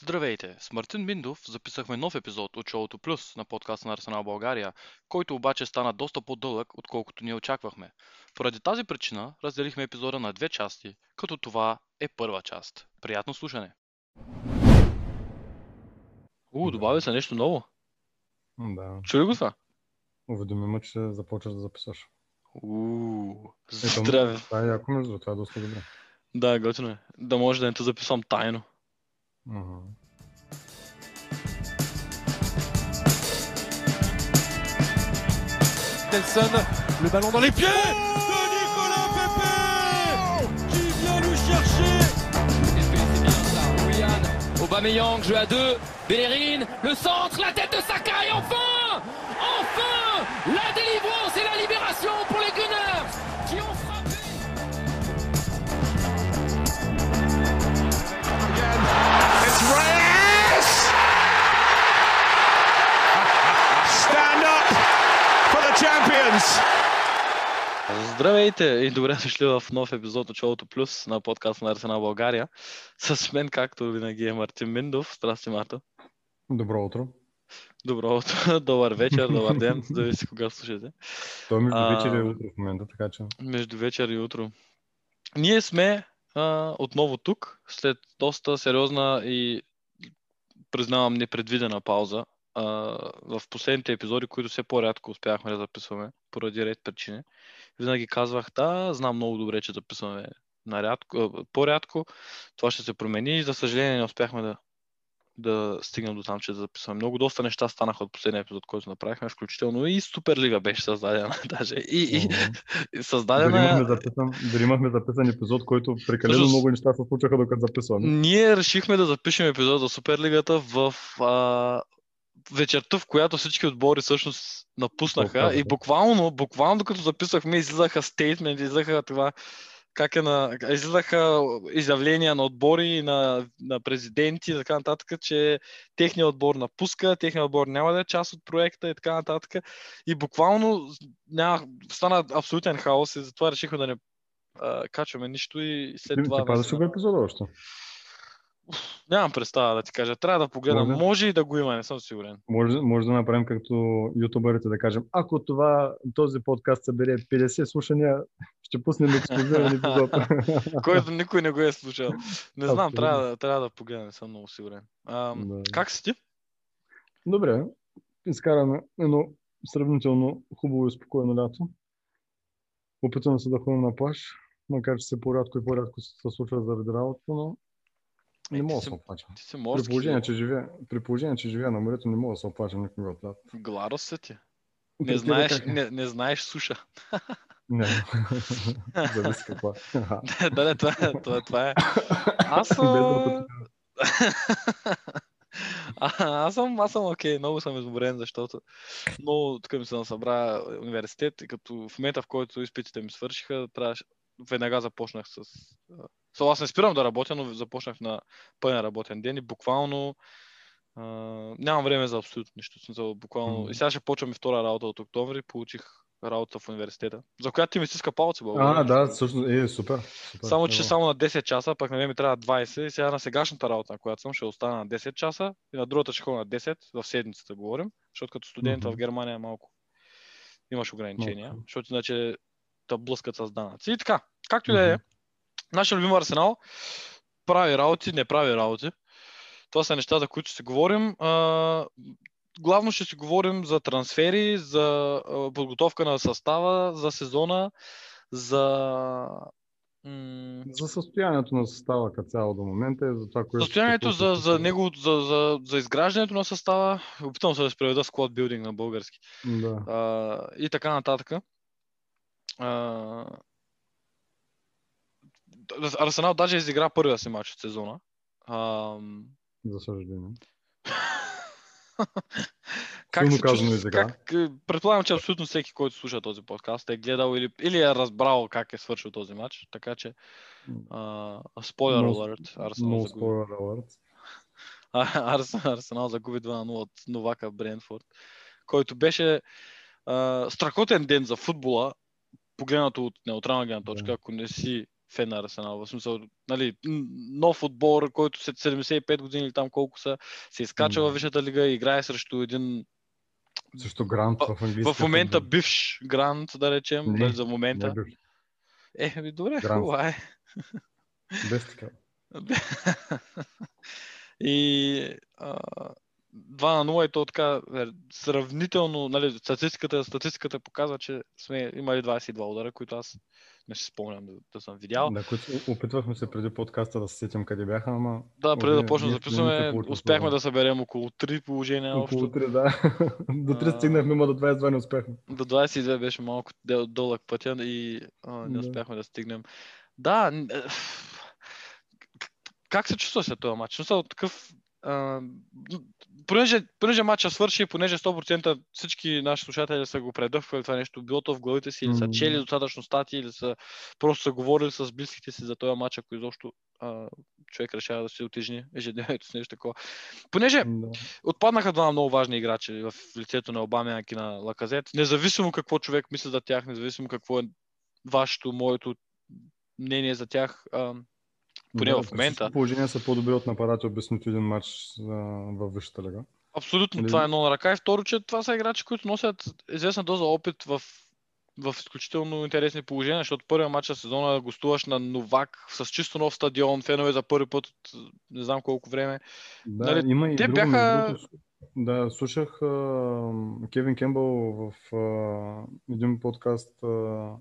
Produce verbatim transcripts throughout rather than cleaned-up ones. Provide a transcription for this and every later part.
Здравейте! С Мартин Миндов записахме нов епизод от Шоуто Плюс на подкаста на Арсенал България, който обаче стана доста по-дълъг, отколкото ние очаквахме. Поради тази причина разделихме епизода на две части, като това е първа част. Приятно слушане! У, добави се нещо ново. Да. Чули го това? Уведоми ме, че започваш да записаш. Ууу, здраве! Това е яко, между това е доста добре. Да, готино е. Да може да не те записвам тайно. Uh-huh. Stelson, le ballon dans les pieds de Nicolas Pepe qui vient le chercher. Pepe, c'est bien ça. Willian, Aubameyang, jeu à deux. Bellerin, le centre, la tête de Saka et enfin, enfin, la délivrance et la libération pour les Gunners qui ont frappé. Reyes! Stand up for the champions! Здравейте и добре дошли в нов епизод от Шоуто Плюс на подкаст на Арсенал България. С мен, както винаги, е Мартин Миндов. Здрасти, Марто. Добро утро. Добро утро. Добър вечер, добър ден. Зависи кога слушате. То е между вечер и утро в момента, така че... Между вечер и утро. Ние сме а, отново тук, след доста сериозна и признавам непредвидена пауза а, в последните епизоди, които все по-рядко успяхме да записваме поради ред причини. Винаги казвах, да, знам много добре, че записваме нарядко, по-рядко, това ще се промени и за съжаление не успяхме да, да стигнем до там, че да записваме. Много доста неща станаха от последния епизод, който направихме, включително и Супер Лига беше създадена даже. И, mm-hmm. и, и създадена... Дори имахме, дори имахме записан епизод, който прекалено Също... много неща се случаха докато записваме. Ние решихме да запишем епизод за Супер Лигата в а... вечерта, в която всички отбори всъщност напуснаха okay, и буквално, буквално докато записахме, излизаха стейтменти, излизаха това... Как е на... излизаха изявления на отбори, на, на президенти и така нататък, че техният отбор напуска, техният отбор няма да е част от проекта и така нататък. И буквално няма... стана абсолютен хаос и затова решихме да не а, качваме нищо и след ти, това... Ти пазаш сега епизода още? Нямам представа да ти кажа. Трябва да погледам. Може, може и да го има, не съм сигурен. Може, може да направим както ютубърите, да кажем. Ако това, този подкаст събере петдесет слушания, ще пуснем ексклузивен епизод. Който никой не го е слушал. Не знам, трябва, трябва да погледам, не съм много сигурен. А, да. Как си ти? Добре. Изкараме едно сравнително хубаво и спокойно лято. Опитвам се да ходим на плаж, макар че се по-рядко и по-рядко се случва заради работа, но не мога да се оплача. При положение, че живея, при положение, че живея на морето, не мога да се оплача никога от лято. Гладост се ти. Не знаеш, не, не знаеш суша. Не. Зависи каква. Да, не, това, това, това е. Аз съм... а, аз съм, аз съм окей, okay, много съм изморен, защото много тук ми се насъбра университет и като в момента, в който изпитите ми свършиха, трябваше... веднага започнах с... So, аз не спирам да работя, но започнах на пълен работен ден и буквално а, нямам време за абсолютно нищо. Буквално... Mm-hmm. И сега ще почвам и втора работа от октомври. Получих работа в университета, за която ти ми стиска палци, Българ. А, да, всъщност е супер. супер само, че е, само на десет часа, пък на мен ми трябва двайсет и сега на сегашната работа, на която съм, ще остана на десет часа и на другата ще ходя на десет в седмицата, говорим, защото като студент mm-hmm. в Германия малко имаш ограничения, okay. защото иначе да блъскат с данъци. И така, както и да е. Нашия любим Арсенал прави работи, не прави работи. Това са нещата, които ще си говорим. А, главно ще си говорим за трансфери, за а, подготовка на състава, за сезона, за... М... За състоянието на състава като цяло до момента. За това, което състоянието за, за, него, за, за, за изграждането на състава. Опитам се да се преведа squad building на български. Да. А, и така нататък. А... Арсенал даже изигра първия си матч от сезона. А... За съжаление. как се чувстваш? Как... Предполагам, че абсолютно всеки, който слуша този подкаст, е гледал или, или е разбрал как е свършил този матч. Така че, спойлер алърт. Много спойлер алърт. Арсенал загуби два на нула от новака Брентфорд, който беше а, страхотен ден за футбола, погледнато от неутрална гледна точка, ако не си фен на Арсенал. В смисъл, нали, нов отбор, който след седемдесет и пет години или там колко са, се изкача във Висшата лига и играе срещу един... Също грант в английската. В момента бивш грант, да речем, не, за момента. Е, добре, хубаво е. Без така. И а, два на нула и то така сравнително, нали, статистиката, статистиката показва, че сме имали двадесет и два удара, които аз не си спомням да, да съм видял. Да, които опитвахме се преди подкаста да се сетим къде бяха, ама... Да, преди да почнем да записваме, успяхме да съберем около три положения. Около три, да. До три стигнахме, но до двадесет и два не успяхме. До двадесет и две беше малко дълъг пътя и а, не успяхме да стигнем. Да, как се чувстваш след този матч? Чувствам такъв... А, понеже, понеже матча свърши и понеже сто процента всички наши слушатели са го предъвкали това нещо, било то в главите си, или са чели достатъчно статии, или са просто са говорили с близките си за този матч, ако изобщо а, човек решава да се отижни ежедневието с нещо такова. Понеже mm-hmm. отпаднаха два много важни играчи в лицето на Обамя и на Лаказет, независимо какво човек мисли за тях, независимо какво е вашето, моето мнение за тях, а, поне да, в момента. Положения са по-добри от нападател без нито един матч а, във Висшата лига. Абсолютно, Лига. Това е едно на ръка. И второ, че това са играчи, които носят известна доза опит в, в изключително интересни положения, защото първия матч на сезона гостуваш на Новак с чисто нов стадион, фенове за първи път от не знам колко време. Да, нали, има и те друго, бяха... между... Да, слушах а, Кевин Кембъл в а, един подкаст а,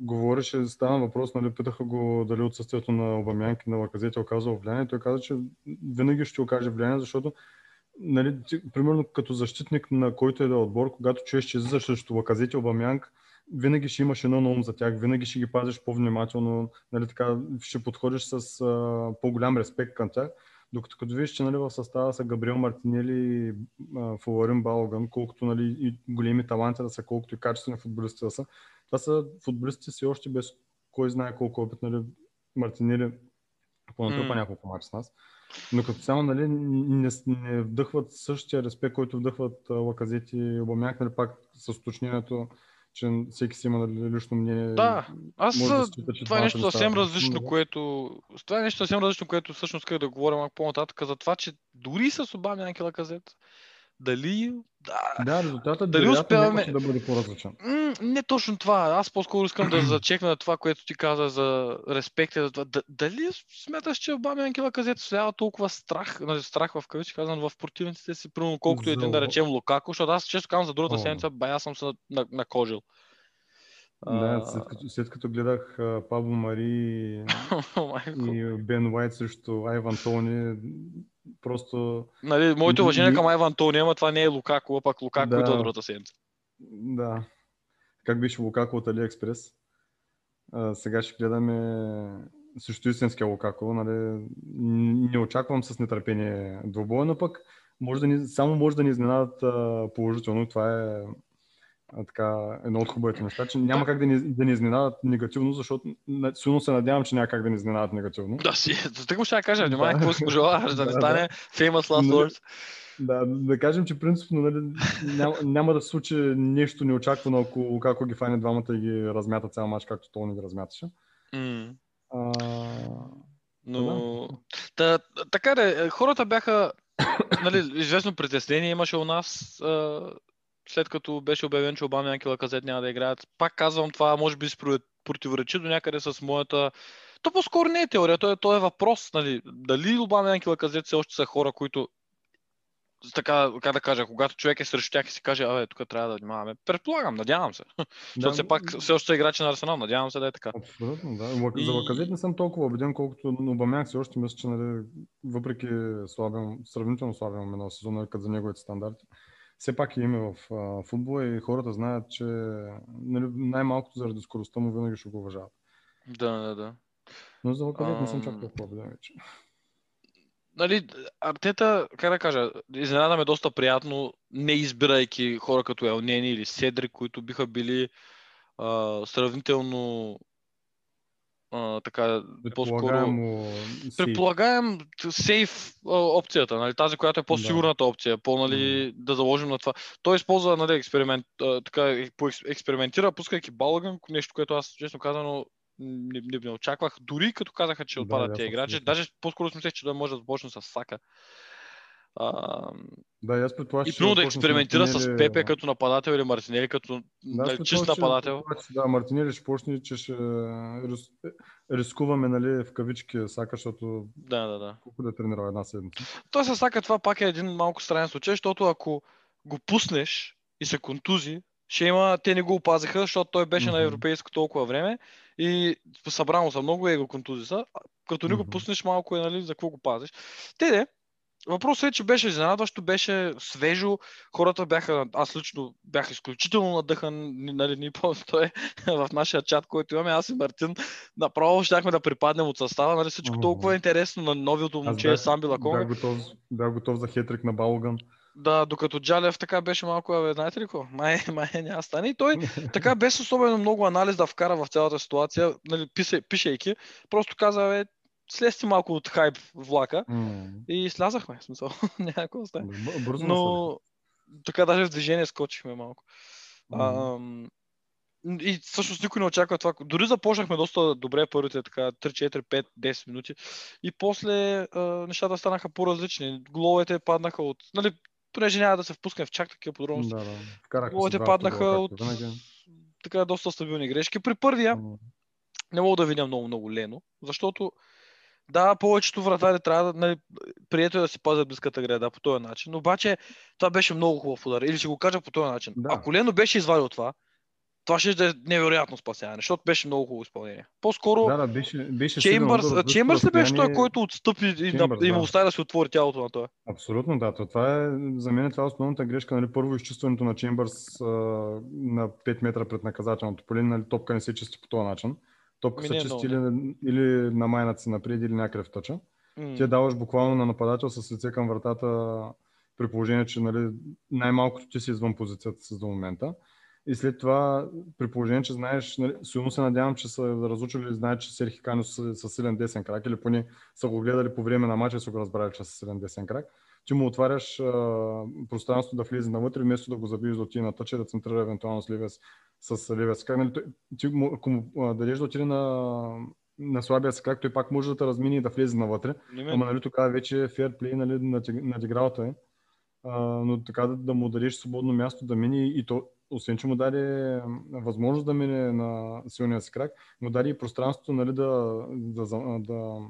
говореше, стана въпрос, нали, питаха го дали отсъствието на Обамянк и на Лаказет е оказало влияние. Той каза, че винаги ще окаже влияние, защото, нали, ти, примерно като защитник на който е да отбор, когато чуеш, че излизаш срещу Лаказет и Обамянк, винаги ще имаш едно на ум за тях, винаги ще ги пазиш по-внимателно, нали, така, ще подходиш с а, по-голям респект към тях. Докато като виж, че, нали, в състава са Габриел Мартинели и Фаворин Балган, колкото, нали, и големи таланти да са, колкото и качествени футболисти да са. Това са футболистите си още без кой знае колко опит, нали, Мартинели понатрупа mm. няколко матча с нас. Но като цяло, нали, не, не вдъхват същия респект, който вдъхват Лаказет и Обамянк, нали, пак с уточнението, че всеки си има лично мнение. Да, аз да спита, това е нещо съвсем различно, да. което. Това е нещо съвсем различно, което всъщност исках да говоря малко по-нататък за това, че дори с Обамянк и Лаказет, дали. Да, да, резултатът дали успяваме да бъде по-различен. Не точно това. Аз по-скоро искам да зачекна това, което ти каза за респекта за това. Дали смяташ, че Обамянк и Лаказет слява толкова страх, нали, страх в кавички, казвам, в противниците си, примерно колкото за... един, да речем, Лукаку, защото аз често казвам за другата седмица, бая съм се накожил. Да, след като, след като гледах Пабло Мари и Бен Уайт срещу Айван Тони, просто... Нали, моите уважения към Айван Тони, ама това не е Лукаку, а пак Лукаку да, и това другата седмица. Да. Как беше Лукаку от Алиекспрес? А, сега ще гледаме също истинския Лукаку. Нали? Не очаквам с нетърпение двобоя, но пък може да ни, само може да ни изненадат а, положително. Това е а, така, едно от хубавите неща, че няма как да ни, да ни изненадат негативно, защото силно се надявам, че няма как да ни изненадат негативно. Да, си, така му ще я кажа, внимай, какво си пожелаваш, да не стане famous last words. Да, да кажем, че принципно, нали, няма, няма да се случи нещо неочаквано, ако како ги файне двамата и ги размята цял матч, както то не ги размяташе. Mm. А... Но... Да. Та, така де, хората бяха, нали, известно притеснение имаше у нас, а, след като беше обявен, че Обамянк и Лаказет няма да играят. Пак казвам това, може би противоречи до някъде с моята... То по-скоро не е теория, то е, то е въпрос, нали, дали Обамянк и Лаказет все още са хора, които така, как да кажа, когато човек е срещу тях и си каже, абе, тук трябва да внимаваме. Предполагам, надявам се. Да, защото все пак все още са играчи на Арсенал, надявам се да е така. Абсолютно, да. За Лаказет не съм толкова убеден, колкото Обамянк все още мисля, че, нали, въпреки слабен, сравнително слабен момент сезона, като за неговите стандарти, все пак е име в а, футбола и хората знаят, че, нали, най-малкото заради скоростта му винаги ще го уважават. Да, да, да. Но за Лаказет а... не съм чак толкова убеден вече. Нали, Артета, как да кажа, изненадаме доста приятно, не избирайки хора като Еонени или Седри, които биха били а, сравнително а, така, по-скоро предполагаем сейф опцията, нали, тази, която е по-сигурната опция, по, нали, да заложим на това. Той използва, нали, експеримент, а, така, експериментира, пускайки Балаган, нещо, което аз честно казано не, не, не очаквах. Дори като казаха, че отпадат да, тези играчи. Даже по-скоро смислех, че той може да започне с Сака. А, да, аз и пълно да експериментира Мартинели... с Пепе като нападател или Мартинели като да, чист нападател. Ще, да, Мартинели ще почне, че ще рис... рискуваме, нали, в кавички Сака, защото да, да, да. колко да тренира една седмица. Той с Сака това пак е един малко странен случай, защото ако го пуснеш и се контузи, ще има, те не го опазиха, защото той беше mm-hmm. на европейско толкова време и събрано са много и го контузиса. Като не го пуснеш малко е, нали, за какво го пазиш. Те де, въпросът е, че беше изненадващо, беше свежо, хората бяха, аз лично бях изключително надъхан, нали, ние по-стоя в нашия чат, който имаме, аз и Мартин, направо щяхме да припаднем от състава, нали, всичко толкова е интересно на новиото момче бях, Самби Лаконга. Бях готов, бях готов за хетрик на Балган. Да, докато Джалев така беше малко, знаете ли какво? Май, май няма стане. И той така без особено много анализ да вкара в цялата ситуация, нали, пише, пишейки, просто каза, бе, слезте малко от хайп влака mm. и слязахме, в смисъл, някакво остане. Но така даже в движение скочихме малко. Mm. А, и всъщност никой не очаква това. Дори започнахме доста добре първите така три, четири, пет, десет минути и после а, нещата станаха по-различни. Головете паднаха от... Нали, понеже няма да се впускаме в чак такива подробности. Да, да. Головете паднаха от така доста стабилни грешки. При първия mm. не мога да видя много-много Лено, защото да, повечето вратари трябва да, нали, прието е да си пазят близката града по този начин, обаче това беше много хубав удар. Или ще го кажа по този начин. Да. Ако Лено беше извадил това, това ще да е невероятно спасяване, защото беше много хубаво изпълнение. По-скоро да, да, беше, беше Чембърс, да, Чембърс ли беше той, който отстъпи и Чембърс, да, да. Му остави да се отвори тялото на това? Абсолютно, да. Това е, за мен това е основната грешка. Нали, първо изчистването на Чембърс а, на пет метра пред наказателното поле, нали, топка не се чисти по този начин. Топка ми са чисти или, или на майната си напред, или някъде в тъча. Mm. Ти даваш буквално на нападател с лице към вратата, при положение, че, нали, най-малкото ти си извън позицията си до момента. И след това, при положение, че знаеш, нали, силно се надявам, че са разучили, знаят, че Серхи Каньо са, са силен десен крак, или поне са го гледали по време на мача и са го разбрали, че са силен десен крак. Ти му отваряш а, пространство да влезе навътре, вместо да го забиеш да отиде на тъча и да центрира евентуално с левия с левия си крак. Нали, ти му, ако му дадеш да отиде на, на слабия си крак, той пак може да те размини и да влезе навътре. Ама, нали, тогава вече е ферплей, нали, надигралата е. А, но така да, да му дадеш свободно място да мини и то, освен че му даде възможност да мине на силния си крак, му даде и пространството, нали, да, да, да, да,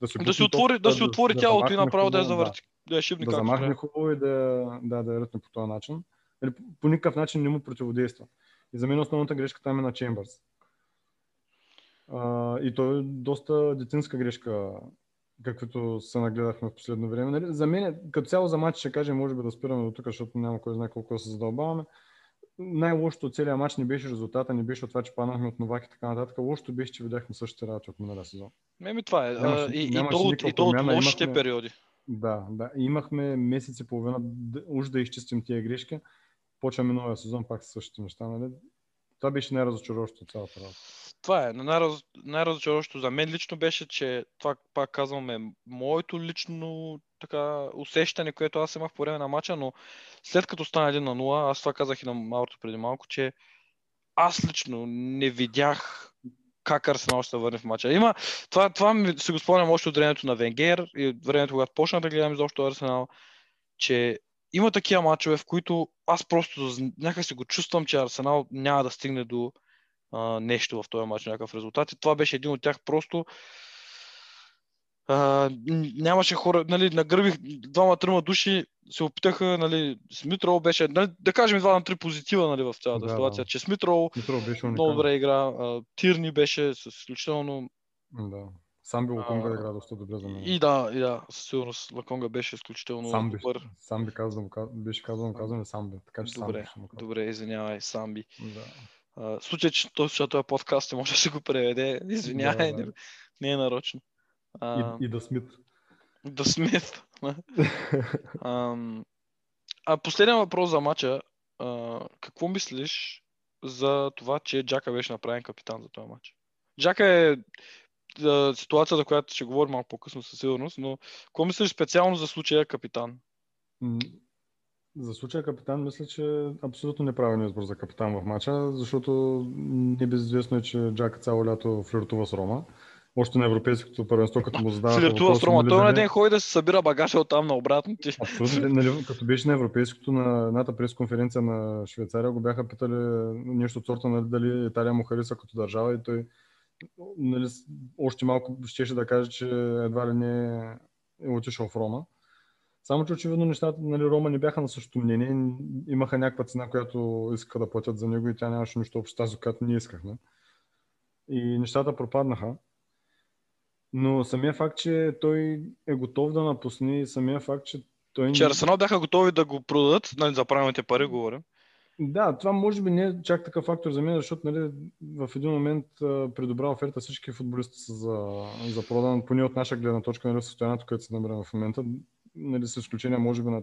да, се да си отвори, да, да си отвори да, тялото да и направо да я завърти. Да, да замахне хубаво и да, да, да е рътно по този начин. Или по никакъв начин не му противодейства. И за мен основната грешка там е на Чембърс. А, и то е доста детинска грешка, каквито се нагледахме в последно време. Нали? За мен, като цяло за матч ще кажем, може би да спираме до тук, защото няма кой знае колко се задълбаваме. Най-лошото от целия матч не беше резултата, не беше от това, че паднахме от Новак и така нататък. Лошото беше, че видяхме същите работи от миналия сезон. Меми това е. Нямаше, и, нямаше и, то, и то от лошите имахме... периоди. Да, да. Имахме месец и половина уж да изчистим тия грешки. Почваме новия сезон пак със същите неща. Нали? Това беше най-разочароващо цялата работа. Това е. Най-раз... Най-разочароващо за мен лично беше, че това пак казваме моето лично така усещане, което аз имах по време на матча, но след като стана един на нула, аз това казах и на Маурто преди малко, че аз лично не видях как Арсенал ще се върне в матча. Има, това, това си го спомням още от времето на Венгер и от времето, когато почнах да гледам изобщо Арсенал, че има такива матчове, в които аз просто някак си го чувствам, че Арсенал няма да стигне до а, нещо в този матч, някакъв резултат. И това беше един от тях просто. Uh, нямаше хора, нали, нагърбих двама-трима души, се опитаха, нали, Смитро беше, нали, да кажем два на три позитива, нали, в цялата да, ситуация, че Смитро много добре игра, uh, Тирни беше с изключително... Да. Самби Лаконга uh, игра доста добре за мен. И да, и да, със сигурност Лаконга беше изключително Самби, добър. Самби казвам, беше казвам, казвам Самби, така че добре, Самби. Добре, извинявай, Самби. Да. Uh, в случай, че този подкаст може да се го преведе, извинявай, да, да. Не, не е нарочно. Uh, и, и да Смит. Да Смит. uh, а последният въпрос за матча. Uh, какво мислиш за това, че Джака беше направен капитан за този матч? Джака е uh, ситуацията, която ще говорим малко по-късно със сигурност, но какво мислиш специално за случая капитан? Mm, За случая капитан, мисля, че абсолютно неправилен избор за капитан в мача, защото небезизвестно е, че Джака цяло лято флиртува с Рома. Още на европейското първенство, като му задават флиртува с Рома. Той на ден ходи да се събира багажа оттам на обратно. Абсолютно. Нали, като беше на европейското, на едната пресконференция на Швейцария, го бяха питали нещо от сорта, нали, дали Италия му хареса като държава и той, нали, още малко щеше да каже, че едва ли не е отишъл в Рома. Само че очевидно нещата, нали, Рома не бяха на същото мнение, имаха някаква цена, която искаха да платят за него и тя нямаше нищо общо тази, която ние искахме. И нещата пропаднаха. Но самия факт, че той е готов да напусне, самия факт, че той... Че Арсенал бяха готови да го продадат, нали, за правилните пари говорим. Да, това може би не е чак такъв фактор за мен, защото, нали, в един момент при добра оферта всички футболисти са за, за продан, поне от наша гледна точка, нали, в състоянието, което се намираме в момента. Нали, с изключение може би на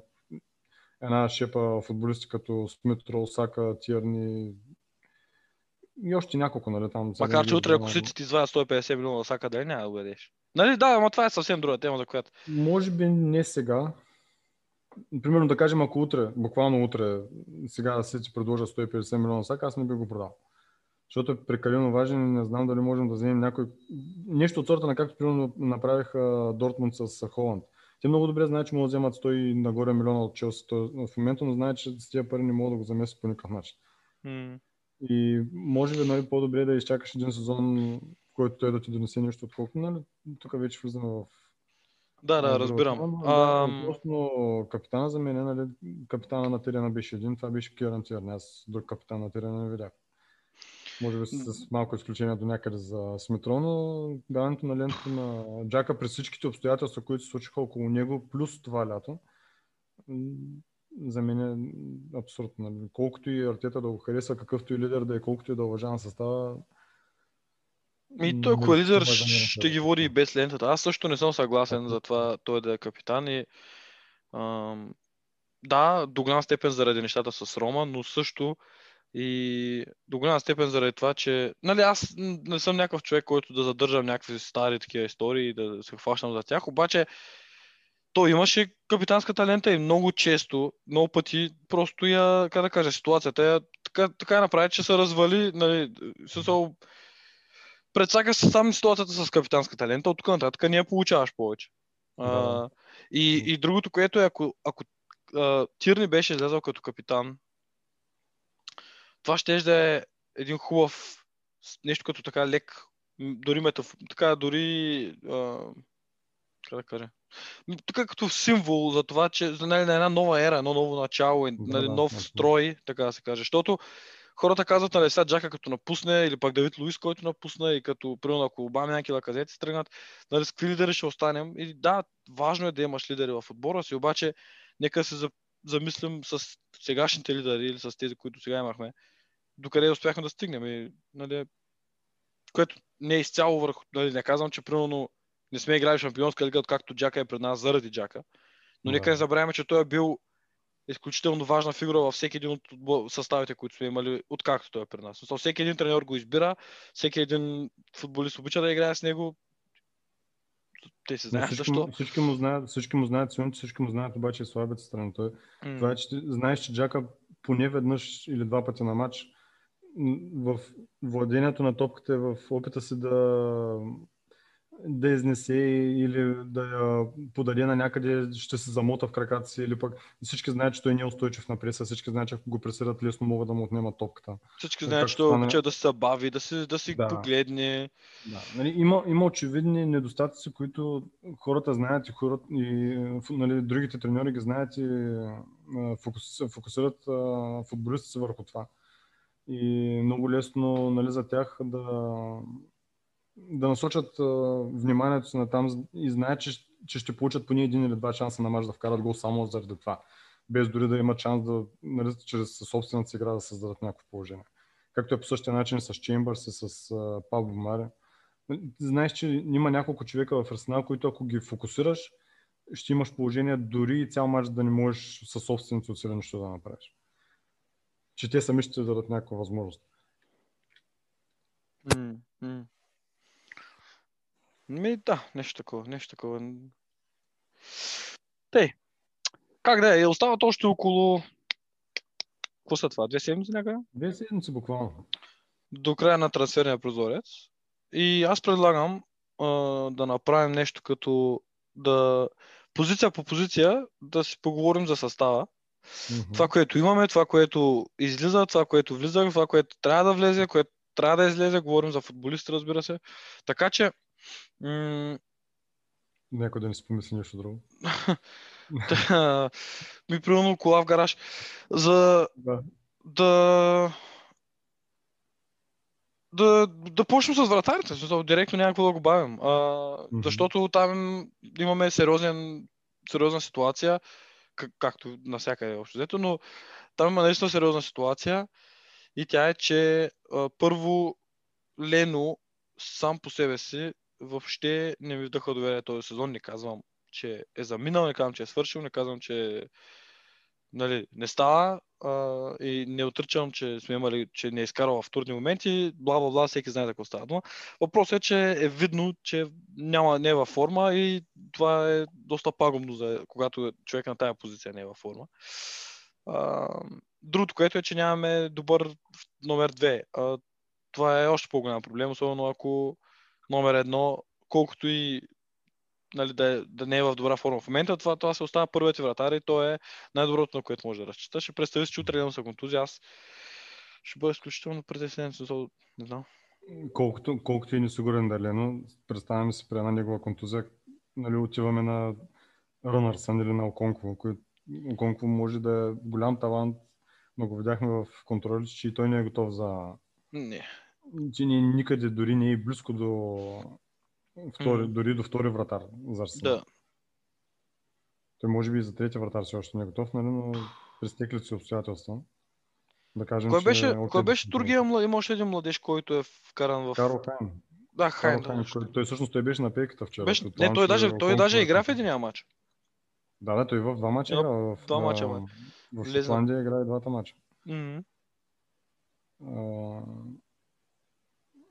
една шепа футболисти като Смитро, Сака, Тирни и още няколко, нали, там. Макар не че утре, ако си ти извадят сто и петдесет милиона Сака, да и няма да бъдеш. Нали, да, ама това е съвсем друга тема, за която... Може би не сега. Примерно да кажем, ако утре, буквално утре, сега да се ти предложа сто и петдесет милиона Сака, аз не би го продал. Защото е прекалено важен, не знам дали можем да вземем някой... Нещо от сорта на както примерно направиха Дортмунд с Холанд. Те много добре знаят, че могат да вземат сто и нагоре милиона от Челси в момента, но знаят, че с тия пари не могат да го заместят по никакъв начин. Mm. И може би най- по-добре да изчакаш един сезон, в който той да ти донесе нещо отколкото, нали? Тук вече влизаме в... Да, да, разбирам. Но, а... да, просто капитана за мен, нали, капитана на терена беше един, това беше Киран Тирни, аз друг капитан на терена не видях. Може би с малко изключение до някъде за Смитро, но даването на лентата на Джака през всичките обстоятелства, които се случиха около него, плюс това лято, за мен е абсурдно. Колкото и Артета да го харесва, какъвто и лидер да е, колкото и да уважаван състава... И той, ако е лидер, ще ги води и без лентата. Аз също не съм съгласен за това той да е капитан и... Ам, да, до голям степен заради нещата с Рома, но също... И до голяма степен заради това, че... Нали, аз не съм някакъв човек, който да задържам някакви стари такива истории и да се хващам за тях, обаче той имаше капитанската лента и много често, много пъти просто я, как да кажа, ситуацията я така, така направи, че се развали, нали, съсъл... Предсака се сам ситуацията с капитанската лента, от тук нататък не я получаваш повече. Да. А, и, и другото, което е, ако, ако а, Тирни беше излязъл като капитан, това ще да е един хубав, нещо като така лек, дори метафор, така дори, а, как да кажа, така като символ за това, че нали, на една нова ера, едно ново начало, нали, нов строй, така да се каже. Защото хората казват, нали, сега Джака като напусне, или пак Давид Луис, който напусна, и като, примерно, ако Обамя и Лаказет се тръгнат, нали, с какви лидери ще останем. И да, важно е да имаш лидери в отбора си, обаче нека се за... замислим с сегашните лидери или с тези, които сега имахме, докъде успяхме да стигнем. И, нали, което не е изцяло върху... Нали, не казвам, че примерно не сме играли в шампионска лига, както Джака е пред нас заради Джака, но нека не забравяме, че той е бил изключително важна фигура във всеки един от съставите, които сме имали, откакто той е пред нас. Но всеки един треньор го избира, всеки един футболист обича да играе с него. Те се знаят, всички, защо? Всички му знаят, всички му знаят силните, всички му знаят обаче и слабите страни. Той, mm. това е, че знаеш, че Джака поне веднъж или два пъти на матч в владението на топката е в опита си да, да изнесе или да я подаде на някъде, ще се замота в краката си или пък всички знаят, че той не е устойчив на преса, всички знаят, че ако го пресират лесно могат да му отнемат топката. Всички знаят, че той стане... обича да се забави, да си, да си да. Погледне. Да. Нали, има, има очевидни недостатъци, които хората знаят и, хората, и нали, другите треньори ги знаят и фокус, фокусират футболистите си върху това. И много лесно, нали, за тях да... да насочат а, вниманието си на там и знаят, че, че ще получат поне един или два шанса на мач да вкарат гол само заради това. Без дори да имат шанс да, нали, чрез собствената си игра да създадат някакво положение. Както е по същия начин с Чембърс и с а, Пабло Мари. Знаеш, че има няколко човека в Арсенал, които ако ги фокусираш, ще имаш положение дори и цял мач да не можеш със собствените усилия нищо да направиш. Че те сами ще дадат някаква възможност. Mm, mm. Ми, да, нещо такова, нещо такова. Тей, Как да е, остават още около... Какво са това? Две седмици някъде? Две седмици буквално. До края на трансферния прозорец. И аз предлагам а, да направим нещо като да... Позиция по позиция да си поговорим за състава. Mm-hmm. Това, което имаме, това, което излиза, това, което влиза, това, което трябва да влезе, което трябва да излезе. Говорим за футболисти, разбира се. Така че... М- Някой да не си помисли нещо друго. Ми приема кола в гараж. За да... да... Да, да почнем с вратарите, защото директно няма какво да го бавим. А, mm-hmm. Защото там имаме сериозен, сериозна ситуация, как, както навсякъде общо взето, но там има наистина сериозна ситуация и тя е, че а, първо Лено сам по себе си въобще не ми вдъха доверие този сезон. Не казвам, че е заминал, не казвам, че е свършил, не казвам, че нали, не става. Uh, и не отричам, че сме имали, че не е изкарал в трудни моменти, бла-бла-бла, всеки знае какво става дума. Въпросът е, че е видно, че няма, не е във форма и това е доста пагубно, за, когато човек на тая позиция не е във форма. Uh, другото, което е, че нямаме добър номер две. Uh, това е още по-голям проблем, особено ако номер едно, колкото и нали, да, да не е в добра форма в момента, това, това се остава първите вратари, то е най-доброто, на което може да разчита. Ще представи си, че утре имам са контузия, аз ще бъда изключително притеснен, не знам. Колкото, колкото и несигурен да е Лено, представяме си при една негова контузия, нали, отиваме на Рънърсън или на Оконкво, който Оконкво може да е голям талант, но го видяхме в контроли, че и той не е готов за... Не. Че ни, никъде дори не е близко до... Втори, дори до втори вратар за Арсенал. Да. Той може би и за третия вратар си още не е готов, нали, но престеклят си обстоятелства. Да кажем, кой беше, че... Кой беше другия млад... Има още един младеж, който е вкаран в... Карл Хайн. Да, Хайн. Карл Хайн, да, той всъщност той беше на пейката вчера. Беше... Не, той даже, той около... даже игра в единия матч. Да, да, той в два матча игра. В два матча, бе. В Шотландия игра и двата матча. Mm-hmm. А...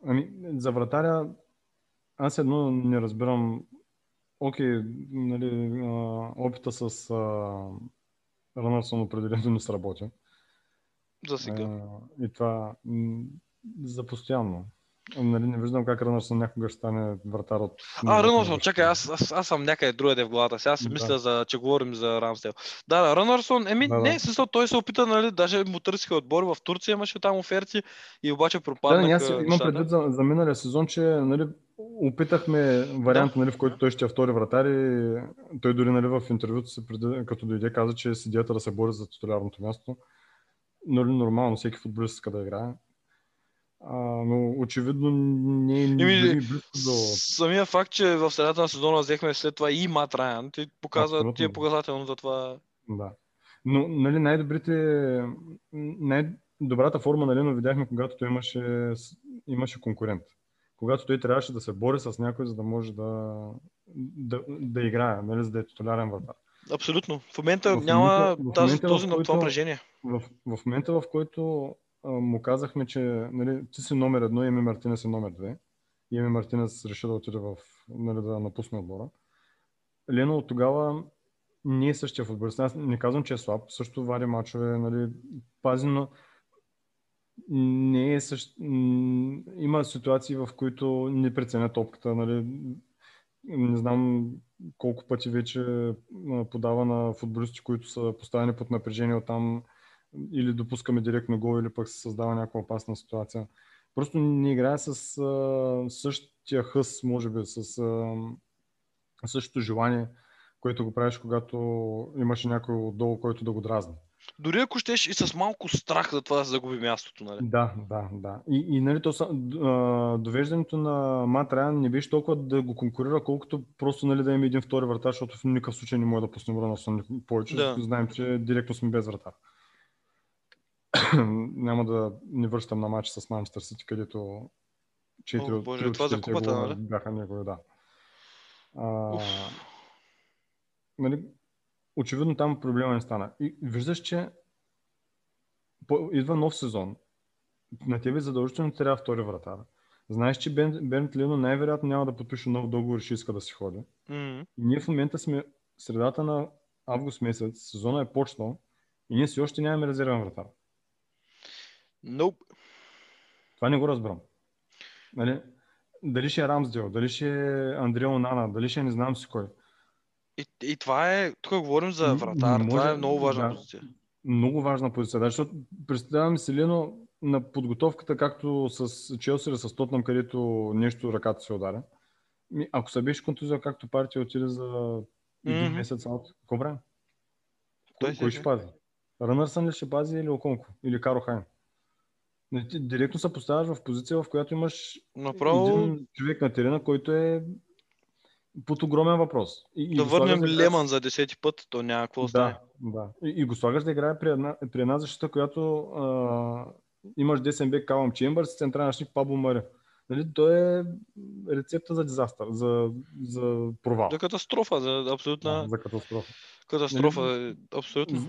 Ами, за вратаря... Аз едно не разбирам, окей, нали, опита с Рънърсън определено не сработи. За сега. И това за постоянно. Нали, не виждам как Рънърсън някога ще стане вратар от... А, Рънърсън, чакай, аз, аз, аз съм някъде другаде в главата си, аз си да. мисля, за, че говорим за Рамсдейл. Да, да, Рънърсън, еми да, да. не, също той се опита, нали, даже му търсиха отбори в Турция, имаше там оферти и обаче пропаднаха. Да, имам предвид за, за миналия сезон, че нали, опитахме вариант, да. нали, в който той ще е втори вратар и той дори нали, в интервюто се преди, като дойде каза, че с идеята да се бори за титулярното място. Нали, нормално, всеки футболист иска да играе. А, но очевидно не е ни близко до... Самия факт, че в средата на сезона взехме след това и Мат Райан, ти, показва, ти е показателно за това. Да. Но нали, най-добрите... Най-добрата форма на Лено видяхме, когато той имаше, имаше конкурент. Когато той трябваше да се бори с някой, за да може да, да, да играе, нали, за да е титулярен вратар. Абсолютно. В момента в няма в тази, момента, този, в който, това напрежение. В, в момента, в който а, му казахме, че нали, ти си номер едно, Еми Мартинес е номер две. Еми Мартинес реши да отиде в, нали, да напусне отбора. Лено от тогава не е същия футболист. Аз не казвам, че е слаб. Също вари мачове, нали, пази, но не е същ... Има ситуации, в които не преценя топката, нали? Не знам колко пъти вече подава на футболисти, които са поставени под напрежение оттам, или допускаме директно гол, или пък се създава някаква опасна ситуация. Просто не играе с а, същия хъс, може би, с а, същото желание, което го правиш, когато имаше някой отдолу, който да го дразни. Дори ако щеш и с малко страх за това да се загуби мястото, нали? Да, да, да. И, и нали, то, а, довеждането на Мат Райан не беше толкова да го конкурира, колкото просто нали, да има един втори вратар, защото в никакъв случай не може да пуснем Рънърсън повече. Да. Знаем, че директно сме без вратар. Няма да не връщам на матч с Манчестър Сити, където четири от четирите гола бяха негови, да. А, нали... Очевидно там проблема не стана. И виждаш, че идва нов сезон. На тебе задължително трябва втори вратар. Знаеш, че Бен, Бернт Лено най-вероятно няма да подпише нов договор, ще иска да си ходи. Mm-hmm. И ние в момента сме средата на август месец, сезона е почнал и ние си още нямаме резервен вратар. Nope. Това не го разбрам. Нали? Дали ще е Рамсдел, дали ще е Андрио Нана, дали ще не знам си кой. И, и това е, тук говорим за вратар, може, това е много важна да, позиция. Много важна позиция, да, защото представям си Лено на подготовката, както с Челси или с Тотнъм, където нещо ръката се ударя. Ако се беше контузил, както Партия отиде за един mm-hmm. месец, какво време? Кой, кой ще пази? Рънърсън ли ще пази или Оконко? Или Каро Хайн? Директно се поставяш в позиция, в която имаш направо... един човек на терена, който е под огромен въпрос. И, да и върнем да Леман играе... за десети път, то няма какво остане. Да, да. И, и го слагаш да играе при една, при една защита, която а, имаш десен бек Калъм Чембърс и централен защитник Пабло Мари. Нали, то е рецепта за дизастър, за, за провал. За катастрофа, за абсолютна... Да, за катастрофа. Катастрофа, нали, абсолютно. За,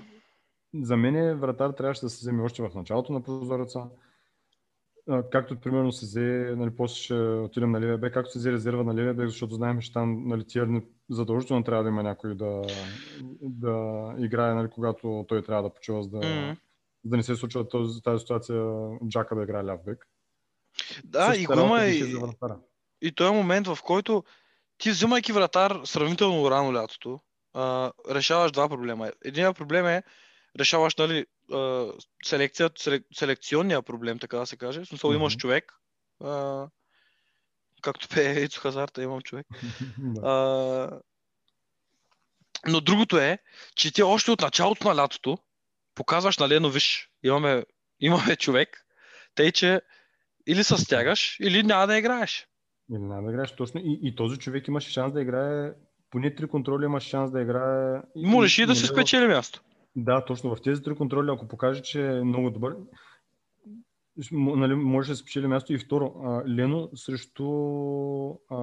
за мен вратар трябваше да се вземе още в началото на прозореца. Както примерно се взе, нали, после ще отидем на левия бек, както се взе резерва на левия бек, защото знаем, че там, нали, Тирни задължително трябва да има някой да, да играе, нали, когато той трябва да почива, за да, mm-hmm. да не се случва този, тази ситуация Джака да играе ляв бек. Да, също и го има и, и този момент, в който ти, взимайки вратар сравнително рано лятото, а, решаваш два проблема. Единият проблем е, решаваш, нали, селекция, селекционния проблем, така да се каже. В смисъл, имаш mm-hmm. човек, а, както пее Ицо Хазарта, имам човек. а, но другото е, че ти още от началото на лятото показваш на Лено, виж, имаме, имаме човек, тъй че или се стягаш, или няма да играеш. Или няма да играеш, точно. И, и този човек имаше шанс да играе, поне три контроли имаше шанс да играе. Можеш и, и да си спечели място. Да, точно. В тези три контроли, ако покаже, че е много добър, нали, можеш да спечели място. И второ, Лено срещу а,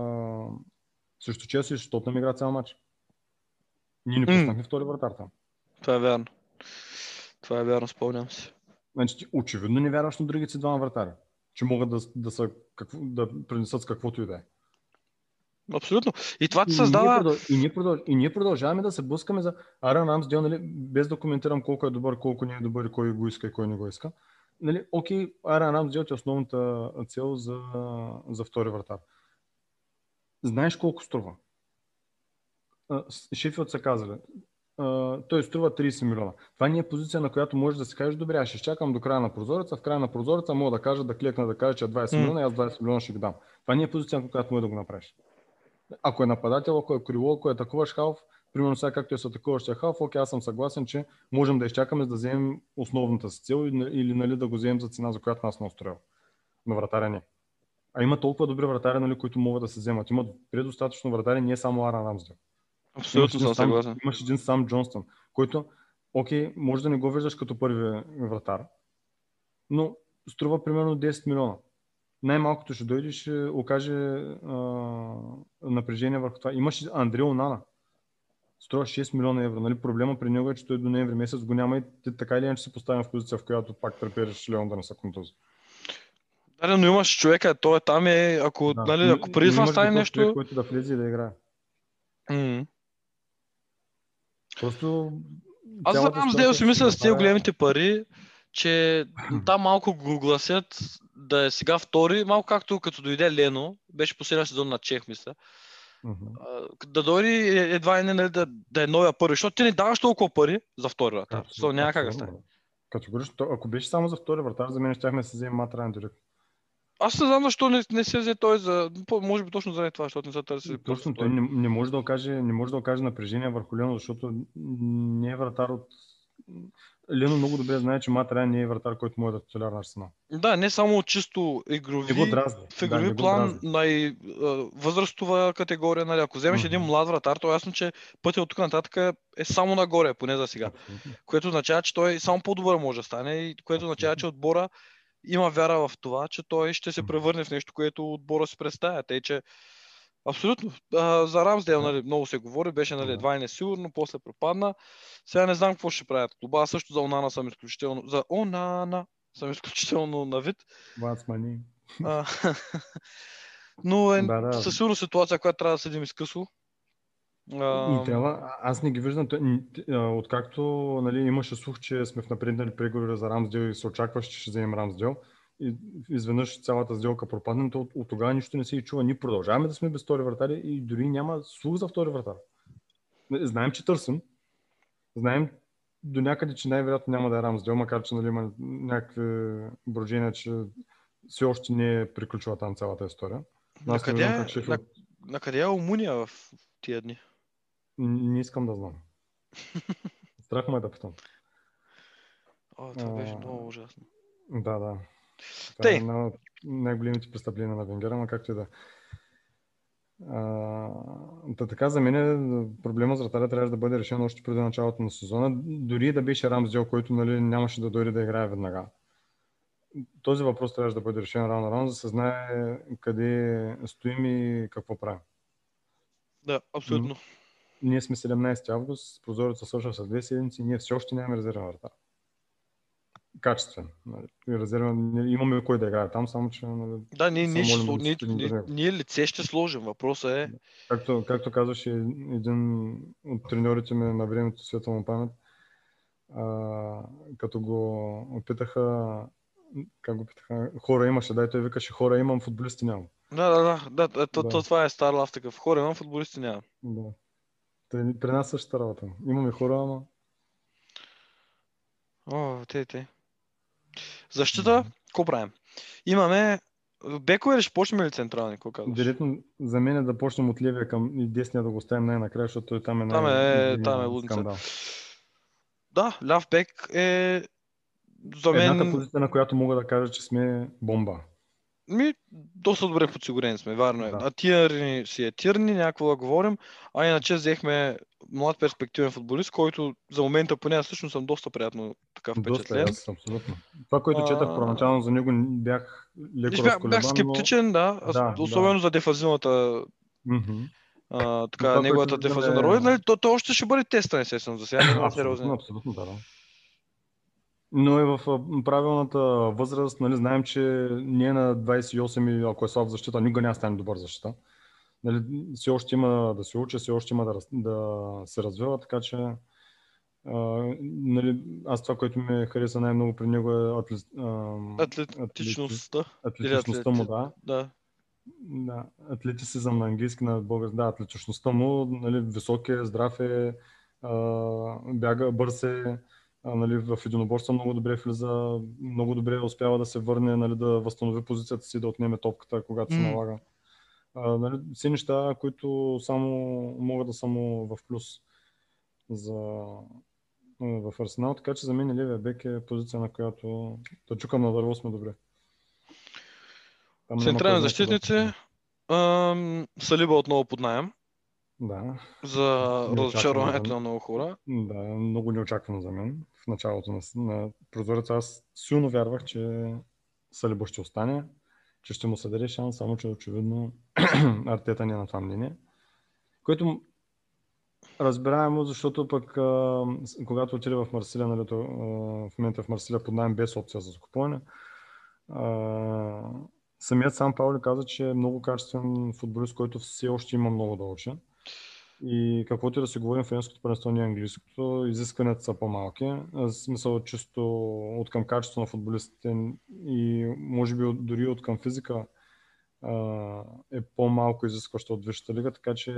срещу Челси, защото Тотнъм игра цял матч. Ние не пуснахме mm. втори вратар там. Това е вярно. Това е вярно, спомням си. Значи ти очевидно не вярваш на другите си двама вратари, че могат да, да, са, какво, да принесат с каквото и да е. Абсолютно. И това ти създава... И ние, продъл... и, ние продъл... и ние продължаваме да се блъскаме за Аран Рамсдел, нали, без да коментирам колко е добър, колко не е добър, кой го иска и кой не го иска. Нали, окей, Аран Рамсдел е основната цел за, за втори вратар. Знаеш колко струва? Шефилд са казали, той струва трийсет милиона. Това не е позиция, на която можеш да си кажеш, добре, аз ще чакам до края на прозореца, в края на прозореца мога да кажа, да клекна, да кажа, че двайсет милиона и аз двайсет милиона ще ги дам. Това не е позиция, на която може да го направиш. Ако е нападател, ако е крило, ако е атакуваш халф, примерно сега както е с атакуващия халф, окей, аз съм съгласен, че можем да изчакаме, за да вземем основната си цел или, нали, да го вземем за цена, за която нас не устроил. Но вратаря не. А има толкова добри вратари, нали, които могат да се вземат. Имат предостатъчно вратари, не е само Аран Рамсдел. Абсолютно съм съгласен. Имаш един Сам Джонстън, който, окей, може да не го виждаш като първи вратар, но струва примерно десет милиона. Най-малкото ще дойде, ще окаже а, напрежение върху това. Имаш Андрио Нана. Струва шест милиона евро. Нали? Проблема при него е, че той до ноември месец го няма и те така или иначе се поставим в позиция, в която пак трепереш Леон да не са контузи. Да, но имаш човека, той е там е, ако, да, нали, ако преди това стане нещо... Човек, който да влезе и да играе. Mm. Просто... Аз знам, с Део си мисля с тези големите пари, че там малко го гласят да е сега втори, малко както като дойде Лено, беше последния сезон на Чех, мисля, uh-huh. да дойде едва и не, не да, да е новия първи, защото ти не даваш толкова пари за втори вратар, защото няма как да стане. Категорично, ако беше само за втори вратар, за мен щяхме да се вземем Матран директно. Аз не знам защо не, не се взе той за... Може би точно заради това, защото не са търсили... Точно, той не, не, може да окаже, не може да окаже напрежение върху Лено, защото не е вратар от... Лено много добре знае, че Матран не е вратар, който може да титуляр на Арсенал. Да, не само чисто игрови, в игрови да, план, най-възрастова категория. Нали? Ако вземеш mm-hmm. един млад вратар, то е ясно, че пътят от тук нататък е само нагоре, поне за сега. Mm-hmm. Което означава, че той само по-добър може да стане и което означава, че отбора има вяра в това, че той ще се превърне в нещо, което отбора се представя. Тъй, че абсолютно. А, за Рамсдел, нали, много се говори, беше, нали, едва и несигурно, после пропадна. Сега не знам какво ще правят. Тоба също за Онана съм изключително... За Онана съм изключително на вид. Вацмани. Но е да, да. Със сигурно ситуация, която трябва да седим изкъсо. Не трябва. Аз не ги виждам. Откакто, нали, имаше слух, че сме в напреднали преговори за Рамсдел и се очакваше, че ще вземем Рамсдел, и изведнъж цялата сделка пропадна, то от тогава нищо не се и чува. Ние продължаваме да сме без втори вратари и дори няма слух за втори вратар. Знаем, че търсим. Знаем до някъде, че най-вероятно няма да е Рамсдел, макар че, нали, има някакви брожения, че все още не е приключила там цялата история. На къде, знам, ще... на, на къде е Алмуния в тия дни? Не искам да знам. Страх ме да питам. О, това беше а... много ужасно. Да, да. Това е една от най-големите престъпления на Венгера, но както и да. А... да. Така, за мен проблема с вратаря трябваше да бъде решен още преди началото на сезона, дори да беше Рамсдел, който, нали, нямаше да дойде да играе веднага. Този въпрос трябваше да бъде решен рано-рано, за да се знае къде стоим и какво правим. Да, абсолютно. Ние сме седемнайсети август, прозорецът свършва след две седмици и ние все още нямаме резервен вратар. Качествен. Резервен, имаме кой да играе там, само че... Да, ние, ние, ще, да ние, ние, ние лице ще сложим, въпросът е... Както, както казваше един от треньорите ми на времето, светла му памет, а, като го опитаха... Как го питаха? Хора имаше, да, и той викаше, хора имам, футболисти нямам. Да, да, да, да, то, да. То, това е стар лав такъв. Хора имам, футболисти нямам. Да. При нас същата работа. Имаме хора, ама... О, те, те. Защита, да. Какво правим? Имаме... Бекове ли ще почнем или централни, какво казваш? Директно за мен е да почнем от левия към и десния да го оставим най-накрая, защото той там е най- там е, там е лудница. Да, ляв бек е... За мен... Едната позиция, на която мога да кажа, че сме бомба. Ми, доста добре подсигурени сме, вярно е. Да. А Тирни си е Тирни, някакво да говорим, а иначе взехме млад перспективен футболист, който за момента поне аз всъщност съм доста приятно така впечатлен. Доста, да, абсолютно. Това, което а... четах първоначално за него, бях леко разколебан. Бях скептичен, да, да особено да. За дефазивната... Mm-hmm. А, така, това, неговата дефазивна роля, нали, то, то още ще бъде тестан, естествено, за сега. Абсолютно, сериозен. Абсолютно, да. Но и в правилната възраст, нали, знаем, че ние на двайсет и осем, ако е слаб защита, никога няма стане добър защита. Нали, все още има да се учи, все още има да, да се развива, така че а, нали, аз това, което ми хареса най-много при него е атле, а, атлетичността. Атлетичността му, да. Да. Да. Атлетицизъм на английски, на български. Да, атлетичността му, нали, висок е, здрав е, а, бяга, бърз е. А, нали, в единоборство много добре влиза, много добре успява да се върне, нали, да възстанови позицията си, да отнеме топката, когато mm. се налага. А, нали, все неща, които само могат да са му в плюс за, в Арсенал, така че за мен левия бек е позиция, на която да чукам на дърво сме добре. Централни защитници, да. Салиба отново под наем. Да. За разочарването на много хора. Да, много неочаквано за мен. В началото на, на прозореца аз силно вярвах, че Салиба ще остане, че ще му се даде шанс, само че очевидно Артета не е на това мнение. Което разбираемо, защото пък а, когато отиде в Марсилия, нали, то, а, в момента в Марсилия под найем без опция за закупуване, а, самият сам Паули каза, че е много качествен футболист, който все още има много да учи. И каквото и да се говорим в френското първенство и английското, изискванията са по-малки. В смисъл чисто от към качество на футболистите и може би дори от към физика е по-малко изискващо от висшата лига, така че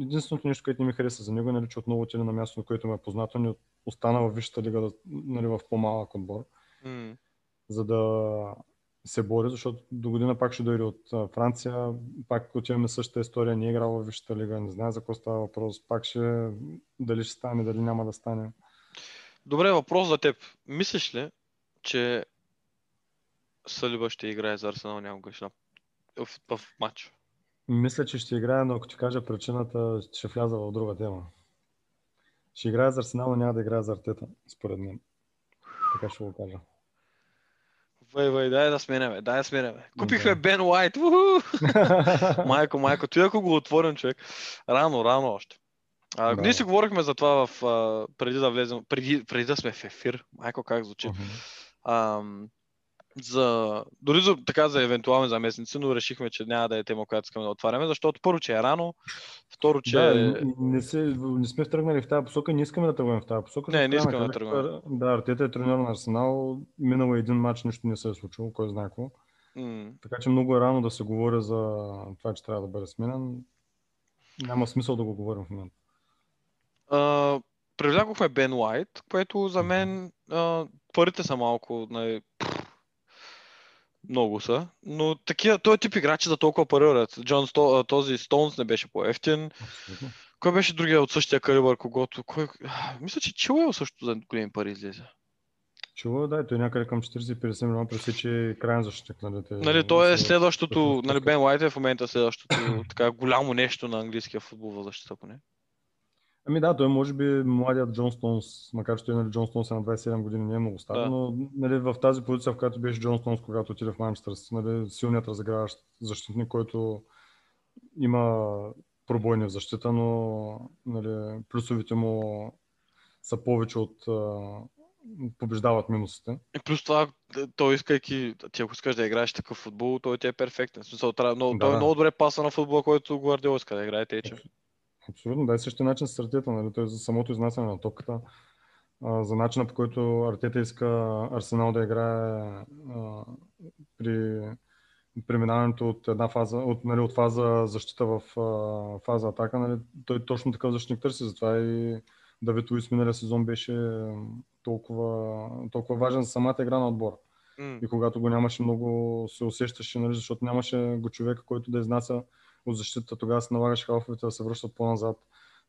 единственото нещо, което не ми хареса за него е, нали, че отново отиде на място, на което ме е познато, не остана в висшата лига, нали, в по-малък отбор, mm. за да се бори, защото до година пак ще дойде от Франция, пак отиваме същата история, не е играл във Висшата лига, не знае за какво става въпрос, пак ще дали ще стане, дали няма да стане. Добре, въпрос за теб. Мислиш ли, че Салиба ще играе за Арсенал някога в, в матч? Мисля, че ще играе, но ако ти кажа причината, ще вляза в друга тема. Ще играе за Арсенал, но няма да играе за Артета, според мен. Така ще го кажа. Вай, вай, дай да сменяме, дай да сменяме. Купихме да. Бен Уайт, уху! майко, майко, той ако го отворим, човек. Рано, рано още. А, да. Ние си говорихме за това в, а, преди да влезем, преди, преди да сме в ефир, майко как звучи. Uh-huh. А, за, дори за, така за евентуални заместници, но решихме, че няма да е тема, която искаме да отваряме, защото първо, че е рано, второ, че... Да, не, се, не сме втръгнали в тази посока, не искаме да тръгваме в тази посока. Не, не искаме да тръгваме. Да, Артета е треньор на Арсенал, минало един матч, нищо не се е случило, кой знае какво. Mm. Така че много е рано да се говори за това, че трябва да бъде сменен. Няма смисъл да го говорим в момента. Uh, привлякохме Бен Уайт, което за мен uh, парите са малко... Най- Много са, но такива, той тип играчи за толкова парират. Джон Сто, този Стоунс не беше по-ефтин. Абсолютно. Кой беше другия от същия калибър, когото? Кой... Мисля, че Чилуел също за големи пари излезе. Чилуел, да, и той някъде към четирийсет петдесет милиона пресече крайен защитник. Нали, той е следващото, нали, Бен Уайт е в момента следващото така голямо нещо на английския футбол в защита поне. Ами да, той може би младият Джон Стоунс, макар че той, нали, Джон Стоунс е на двайсет и седем години, не е много стар, да. Но нали, в тази позиция, в която беше Джон Стоунс, когато отиде в Манчестър, нали, силният разиграващ защитник, който има пробойни в защита, но нали, плюсовите му са повече от побеждават минусите. И плюс това, той искайки, ти ако искаш да играеш такъв футбол, той ти е перфектен. В смисъл, но, да. Той е много добре паса на футбола, който Гвардиола иска да играе тече. Абсолютно, да, и същия начин с Артета, нали? Той е за самото изнасяне на топката, а, за начина, по който Артета иска Арсенал да играе а, при преминаването от една фаза, от, нали, от фаза защита в а, фаза атака, нали? Той точно такъв защитник търси, затова и Давид Луис миналия сезон беше толкова, толкова важен за самата игра на отбора. Mm. И когато го нямаше, много се усещаше, нали? Защото нямаше го човека, който да изнася от защитата, тогава се налагаш халфовете да се връщат по-назад.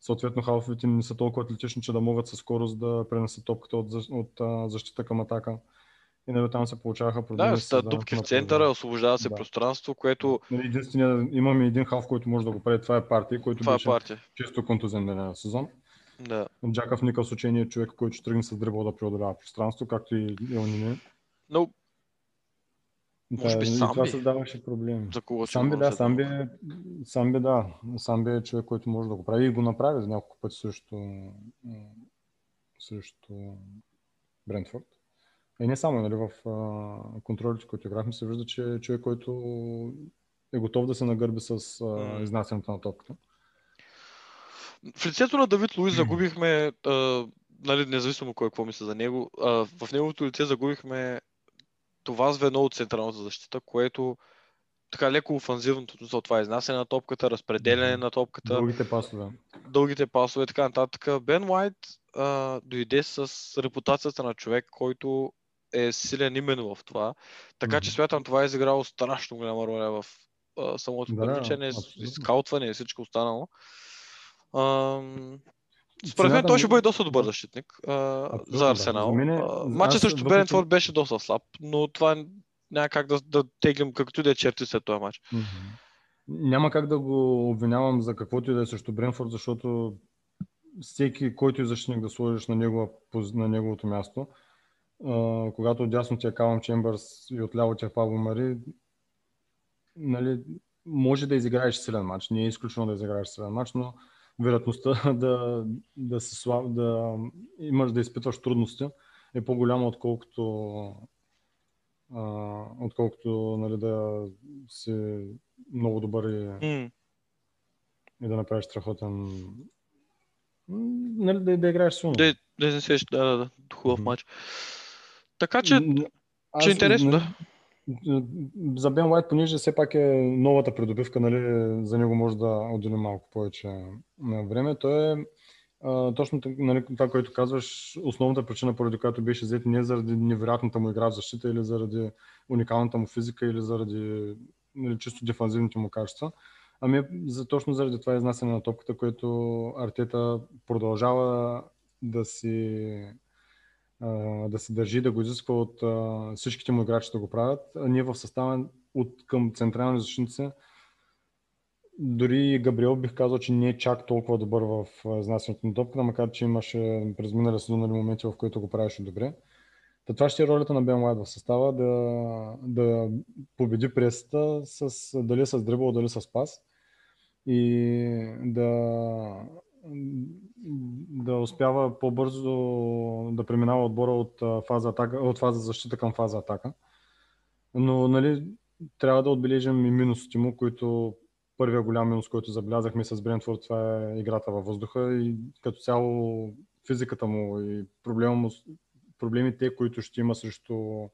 Съответно, халфовете не са толкова атлетични, че да могат със скорост да пренесат топката от, от а, защита към атака. И нали, там се получаваха проблеми. Да, са топки в центъра, освобождава се да. Пространство, което... Единствено, имаме един халф, който може да го прави. Това е Партия, който това беше е партия. Чисто контузен на сезон. Да. Джака в никакъв случай не е човек, който тръгне с дрибъл да преодолява пространство, както и Еонени. Но... Да, може би Самби. Това създаваше проблеми. Самби да, Самби е, Самби да. Самби е човек, който може да го прави и го направи за няколко пъти срещу, срещу Брентфорд. И не само, нали, в а, контролите, които играхме, се вижда, че е човек, който е готов да се нагърби с а, изнасянето на топката. В лицето на Давид Луис загубихме, а, нали, независимо кой какво мисля за него, а, в неговото лице загубихме това звено от централната защита, което така леко офанзивното, за това изнасяне на топката, разпределяне на топката, дългите пасове, дългите пасове, така нататък. Бен Уайт а, дойде с репутацията на човек, който е силен именно в това. Така че смятам, това е изиграло страшно голяма роля в а, самото да, приключение, изкаутване и всичко останало. А, Според мен той ще бъде доста добър защитник а, за Арсенал. Да. Мене... Матчът също въпреки... Брентфорд беше доста слаб, но това няма как да, да теглим както и да е черти след този матч. Mm-hmm. Няма как да го обвинявам за каквото и да е срещу Брентфорд, защото всеки, който е защитник да сложиш на, негова, на неговото място, а, когато отдясно ти е Калъм Чембърс и отляво ти е Пабло Мари, нали, може да изиграеш силен матч. Не е изключено да изиграеш силен матч, но вероятността да, да, се слав, да имаш да изпитваш трудности е по-голяма, отколкото, а, отколкото нали, да си много добър и, mm. и да направиш страхотен... Нали, да, да играеш силно. Да, да изнесеш да, да, да, хубав матч. Така че, аз, че е интересно, нали, да. За Бен Уайт, понеже все пак е новата придобивка, нали, за него може да отделим малко повече време. Той е а, точно нали, това, което казваш, основната причина, поради която беше взет, не заради невероятната му игра в защита или заради уникалната му физика или заради нали, чисто дефанзивните му качества, ами за, точно заради това изнасяне на топката, което Артета продължава да си... да се държи, да го изисква от а, всичките му играчи да го правят. А ние в състава от към централни защитници, дори Габриел бих казал, че не е чак толкова добър в изнасянето на топката, макар че имаше през миналия сезон моменти, в които го правеше добре. Та това ще е ролята на Бен Уайт в състава, да, да победи пресата с, дали с дрибъл, дали с пас и да... да успява по-бързо да преминава отбора от фаза, атака, от фаза защита към фаза атака. Но нали, трябва да отбележим и минусите му, които първия голям минус, който забелязахме с Брентфорд, това е играта във въздуха и като цяло физиката му и проблема му, проблемите, които ще има срещу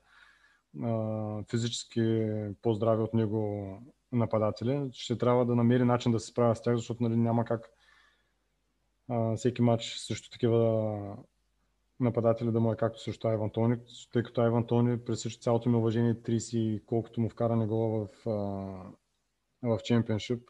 а, физически по-здрави от него нападатели, ще трябва да намери начин да се справя с тях, защото нали, няма как а, всеки матч срещу такива нападатели да му е както срещу Айван Тони, тъй като Айван Тони през цялото ми уважение трийсет, колкото му вкаране гола в, в чемпионшип,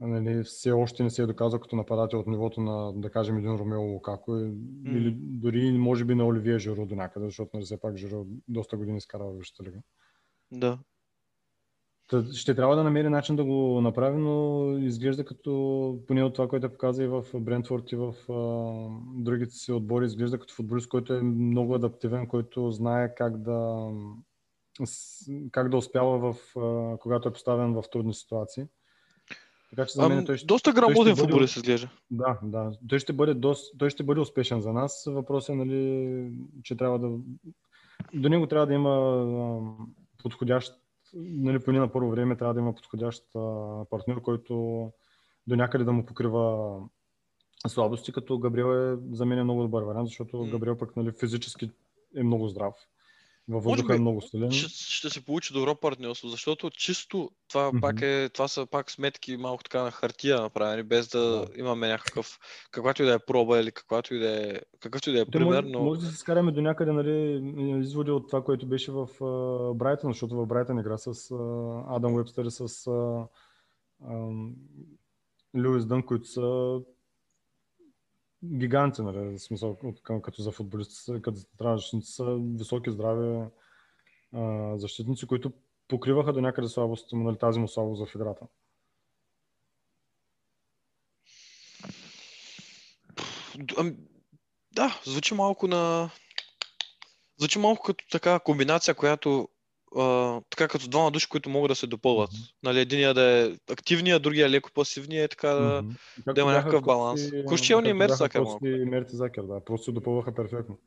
нали, все още не се е доказал като нападател от нивото на, да кажем, един Ромелу Лукаку mm. или дори може би на Оливие Жиро до някъде, защото нали, все пак Жиро доста години изкара в Висшата лига. Да. Ще трябва да намери начин да го направи, но изглежда като, поне от това, което показа и в Брентфорд и в а, другите си отбори, изглежда като футболист, който е много адаптивен, който знае как да, как да успява, в, а, когато е поставен в трудни ситуации. Така, че за мен, а, той ще, доста грамотен футболист изглежда. Да, да. Той ще, бъде доста, той ще бъде успешен за нас. Въпрос е, нали, че трябва да... До него трябва да има а, подходящ Нали, поне на първо време трябва да има подходящ а, партньор, който до някъде да му покрива слабости, като Габриел е за мен е много добър вариант, защото mm. Габриел пък нали, физически е много здрав. Във въздуха е много силен. Ще, ще се получи добро партньорство, защото чисто това, mm-hmm. пак е, това са пак сметки малко така на хартия направени, без да yeah. имаме някакъв, каквато и да е проба или каквато и да е, какъвто и да е пример. Но... Може да се скараме до някъде нали, изводи от това, което беше в uh, Брайтън, защото в Брайтън игра с uh, Адам Уебстър и с uh, uh, Льюис Дън, които са гиганти, нали, в смисъл, като за футболисти, като за транжници са високи, здрави а, защитници, които покриваха до някъде слабост, нали, тази му слабост в играта. Да, звучи малко на... Звучи малко като така комбинация, която а, така като двама души, които могат да се допълват. Mm-hmm. Нали, единия да е активния, другия леко пасивния, така да, mm-hmm. да има някакъв баланс. Кошчелни и Мерцакър малко. Коси и Мерцакър, да. Просто се допълваха перфектно.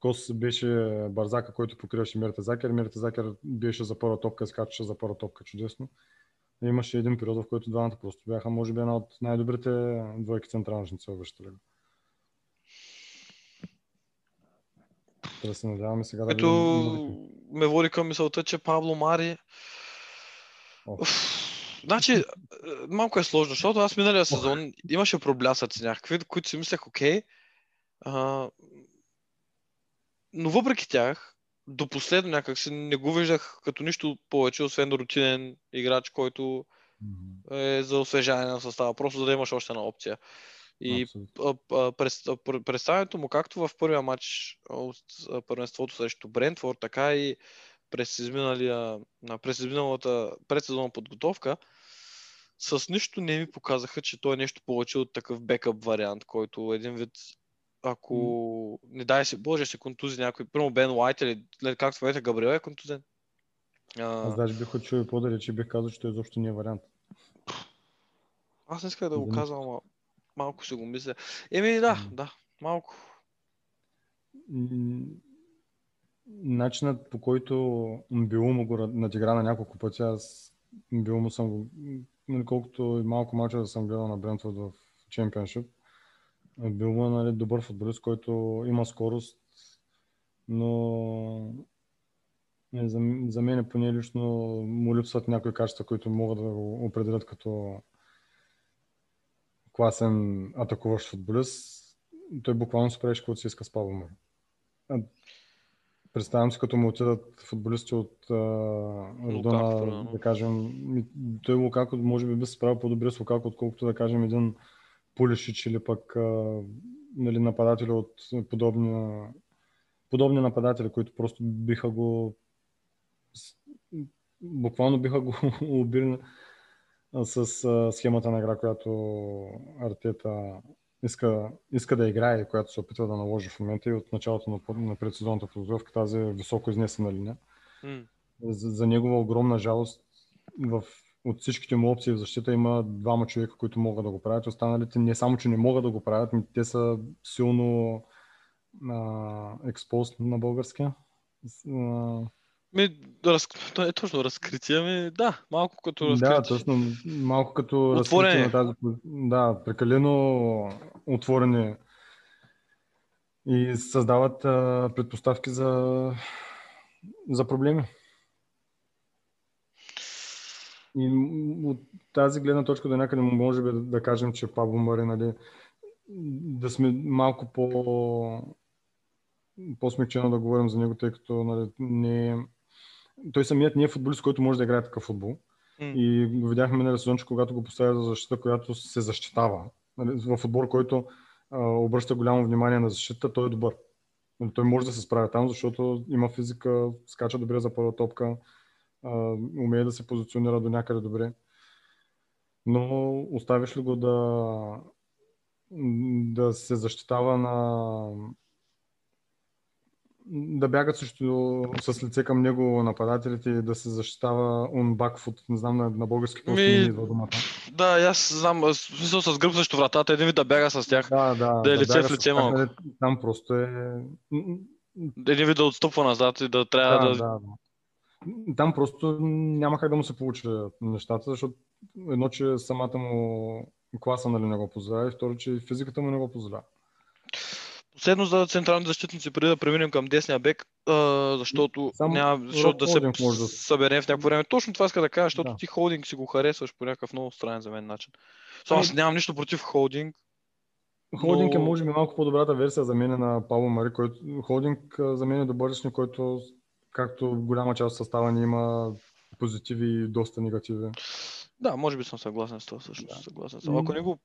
Кос беше Барзака, който покриваше Мерцакър. Мерцакър беше за първа топка, скачаше за първа топка чудесно. Имаше един период, в който двамата просто бяха, може би, една от най-добрите двойки централничници във Висшата лига. Да се надяваме сега да Ето бъдем... ме води към мисълта, че Пабло Мари... Оф. Значи, малко е сложно, защото аз миналия сезон имаше проблясъци някакви, които си мислех, окей. А... Но въпреки тях, до последно някак си не го виждах като нищо повече, освен рутинен играч, който е за освежаване на състава, просто за да имаш още една опция. И представянето му както в първия матч от първенството срещу Брентфорд, така и през изминалата предсезонна подготовка, с нищо не ми показаха, че той е нещо повече от такъв бекъп вариант, който един вид, ако mm. не дай се Боже, се контузи някой, първо Бен Уайт или както вървете Габриел е контузен. А... Аз даже бих отчул и по-далече бих казал, че той изобщо не е вариант. Аз не исках да го казвам, ама... Малко ще го мисля. Еми да, да, малко. Начинът по който Мбилумо го надигра на няколко пъти, аз Мбилумо съм, колкото и малко мача да съм гледал на Брентфорд в Чемпионшип, Мбилумо е нали, добър футболист, който има скорост, но за, за мен поне лично му липсват някои качества, които могат да го определят като класен атакуващ футболист, той буквално се правиш каквото си иска с Пабло Мари. Представям си, като му отидат футболисти от рода на, да кажем, той Лукако може би би се справил по-добре с Лукако, отколкото да кажем един Пулишич или пък а, нали, нападатели от подобни, подобни нападатели, които просто биха го буквално биха го обирали с а, схемата на игра, която Артета иска, иска да играе и която се опитва да наложи в момента и от началото на, на предсезонната подготовка тази високо изнесена линия. Mm. За, за негова огромна жалост в, от всичките му опции в защита има двама човека, които могат да го правят. Останалите не само, че не могат да го правят, но те са силно експост на българския. Ми, раз... не точно разкритие, ми да, малко като разкритие. Да, точно, малко като разкритие на тази... Да, прекалено отворени и създават а, предпоставки за, за проблеми. И от тази гледна точка до някъде може би да кажем, че Пабло Мари, нали, да сме малко по... по-смекчено да говорим за него, тъй като, нали, не... той самият не е футболист, който може да играе такъв футбол. Mm. И го видяхме миналия сезон, че когато го поставя за защита, която се защитава, нали, в отбор, който а, обръща голямо внимание на защита, той е добър. Нали, той може да се справя там, защото има физика, скача добре за първа топка, а, умее да се позиционира до някъде добре. Но оставиш ли го да, да се защитава на... да бягат също с лице към него нападателите и да се защитава он бакфут, не знам на, на български просто ми... не идва думата. Да, аз знам, смисъл с гръб също вратата, един вид да бяга с тях, да, да, да е да лице в лице малко. Тях, там просто е... Един вид да отстъпва назад и да трябва да... да... да, да. Там просто няма как да му се получи нещата, защото едно, че самата му класа, нали, не го позволява, и второ, че физиката му не го позволява. Последно за централни защитници, преди да преминем към десния бек, защото само няма, защото да се да. съберем в някакво време. Точно това иска да кажа, защото да. ти Холдинг си го харесваш по някакъв много странен за мен начин. Само аз нямам нищо против Холдинг. Холдинг но... е може би малко по-добрата версия за мен на Пабло Мари, който Холдинг за мен е добърличник, който както голяма част от състава ни има позитиви и доста негативи. Да, може би съм съгласен с това, всъщност да. съгласен с това. Ако не го...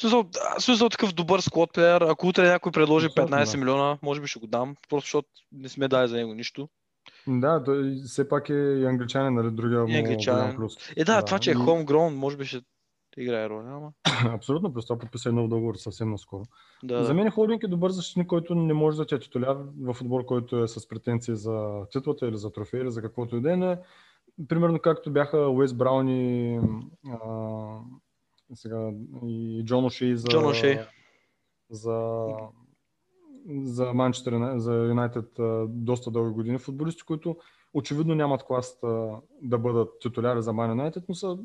Смисъл, смисъл такъв добър сквот плеер, ако утре някой предложи петнайсет да. милиона, може би ще го дам, просто защото не сме дали за него нищо. Да, той все пак е и англичанин, нали, другия и англичанин. Му плюс. Е да, да, това, че е homegrown, може би ще играе роля, ама... Абсолютно, просто това подписа нов договор съвсем наскоро. Да. За мен Холдинг е добър защитник, който не може да те е титуляр в отбор, който е с претенции за титлата или за трофея или за каквото и да е. Примерно както бяха Уес Браун и, а, сега, и Джон Ошей за, за, за, за Манчестър, за Юнайтед доста дълги години. Футболисти, които очевидно нямат класата да бъдат титуляри за Ман Юнайтед, но са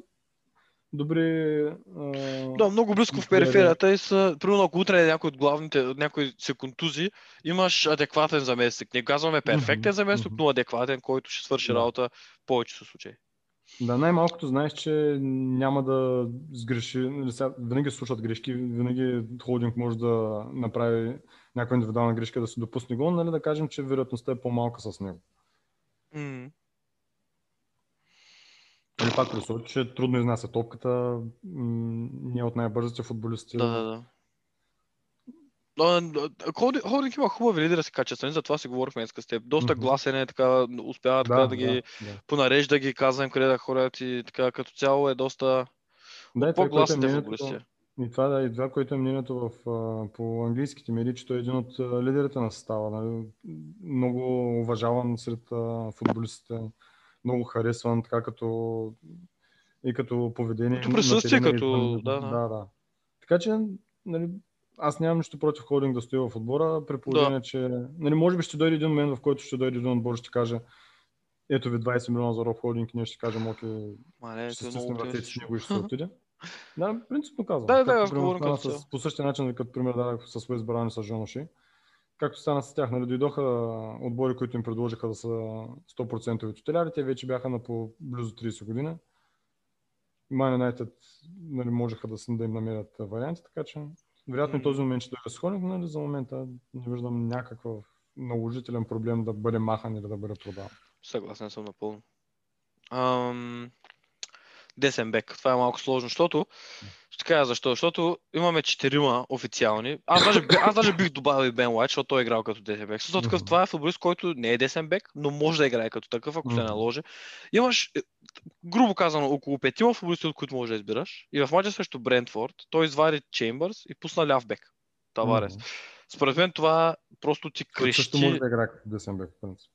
добри... А, да, много близко в периферията и са... Примерно ако утре някой от главните, някой се контузи, имаш адекватен заместник. Не казваме перфектен заместник, но адекватен, който ще свърши да. работа в повечето случаи. Да, най-малкото знаеш, че няма да сгреши. Винаги се случват грешки, винаги Холдинг може да направи някаква индивидуална грешка, да се допусне гол, нали, да кажем, че вероятността е по-малка с него. Ммм. Или пак пресо, че трудно изнася топката, не е от най-бързите футболисти. Да, да, да. Холдинг има хубави лидери с качествени, за това си говорихме днес с теб. Доста гласен е, така, успява така да, да ги да, да. понарежда, ги казвам къде да ходят и така като цяло е доста да, по-гласните е футболисти. И това, да, и това, което е мнението в, по английските медии, че той е един от лидерите на състава. Нали? Много уважаван сред футболистите. Много харесван, така като и като поведение. Като присъствие, като... Да, да, да. Така че, нали, аз нямам нищо против Холдинг да стои в отбора, при положение, да. че... Нали, може би ще дойде един момент, в който ще дойде един отбор, ще каже ето ви двайсет милиона за Роб Холдинг и ние ще кажем, окей, ще се стиснем ръцете с него и ще се отиде. Да, принципно казвам. Да, да, говорим като цяло. По същия начин, като пример дадах с Уес Браун и с Джон Ошей. Както стана с тях, нали, дойдоха отбори, които им предложиха да са сто процента титуляри, те вече бяха на по близо трийсет години. Ман Юнайтед, нали, можеха да, да им намерят варианти, така че вероятно mm. този момент ще дойде с Холдинг, нали, за момента не виждам някакъв наложителен проблем да бъде махан или да бъде продаван. Съгласен съм напълно. Ам... Десен бек, това е малко сложно, защото ще кажа защо, защото имаме четирима официални, аз даже, аз даже бих добавил и Бен Уайт, защото той е играл като десен бек, защото такъв, това е футболист, който не е десен бек, но може да играе като такъв, ако се наложи. Имаш, грубо казано, около петима футболисти, от които можеш да избираш, и в мача срещу Брентфорд той извади Чембърс и пусна ляв бек, Таварес. Според мен това просто ти крещи. Също може да играе като десен бек, в принцип.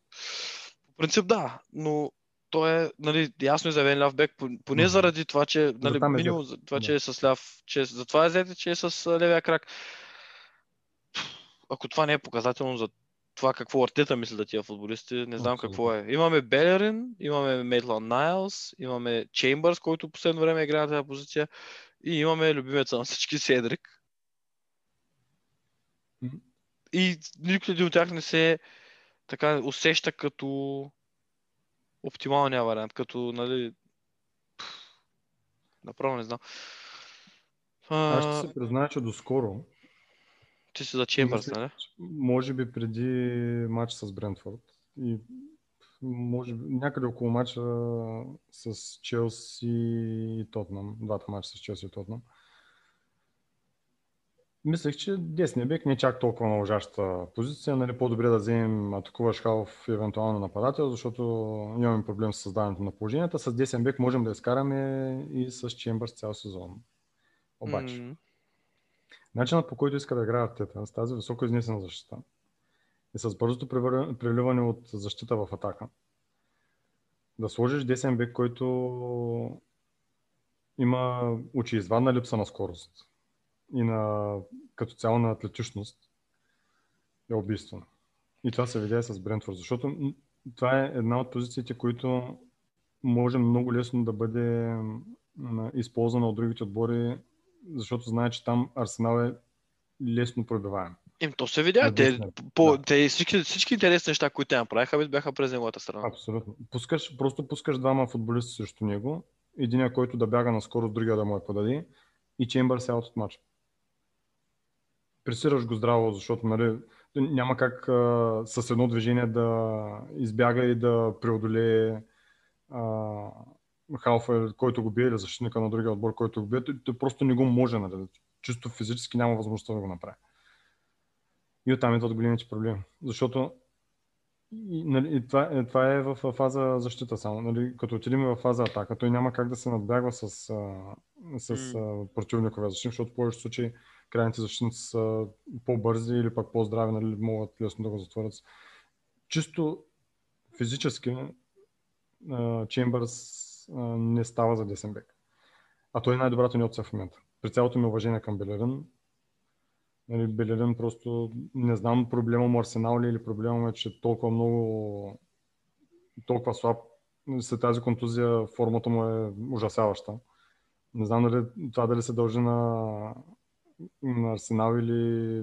По принцип да, но той е, нали, ясно изявен ляв бек, поне заради това, че, нали, за минимум, за това, че е с ляв, че, за това е взето, че е с левия крак. Ако това не е показателно за това какво Артета мисли да тия футболисти, не знам okay. какво е. Имаме Белерин, имаме Мейтланд Найлс, имаме Чембърс, който последно време играе на тази позиция, и имаме любимеца на всички Седрик. Mm-hmm. И никой един от тях не се така усеща като оптималния вариант, като, нали, направо не знам. А... Аз ще се призная, че доскоро ти си за Чембърс, нали? Може би преди матча с Брентфорд и може би някъде около матча с Челси и Тотнам, двата матча с Челси и Тотнам, мислех, че десния бек не е чак толкова наложаща позиция, нали, по-добре да вземем атакуваш халф и евентуално нападател, защото нямаме проблем с създаването на положенията. С десен бек можем да изкараме и с Чембърс цял сезон. Обаче, mm-hmm. начинът, по който иска да играе Артета, с тази високо изнесена защита и с бързото преливане от защита в атака, да сложиш десен бек, който има очеизвадна липса на скорост и на, като цяло на атлетичност, е убийствено. И това се видя и с Брентфорд, защото това е една от позициите, които може много лесно да бъде използвана от другите отбори, защото знае, че там Арсенал е лесно пробиваем. Им, то се видя. Те, по, да. те, всички, всички интересни неща, които те направиха, бяха през неговата страна. Абсолютно. Пускаш, просто пускаш двама футболисти срещу него, единия, който да бяга на скорост, другия да му я подади, и Чембърс е аут от мача. Пресираш го здраво, защото, нали, няма как а, с едно движение да избяга и да преодолее а, халфа, който го бие, или защитника на другия отбор, който го бие. Той просто не го може, нали. Чисто физически няма възможността да го направи. И оттам идват големите проблеми. Защото и, нали, и това, е, това е в фаза защита само. Нали, като отидем в фаза атака, той няма как да се надбягва с, с mm. противниковия защитник, защото в повечето случаи крайните защитници са по-бързи или пък по-здрави, нали, могат лесно да го затворят. Чисто физически Чембърс не става за десен бек. А той е най-добрата ни опция в момента. При цялото ми уважение към Белерин, нали, Белерин просто не знам проблема му Арсенал ли, или проблема му е, че толкова много, толкова слаб, след тази контузия формата му е ужасяваща. Не знам дали това дали се дължи на на Арсенал или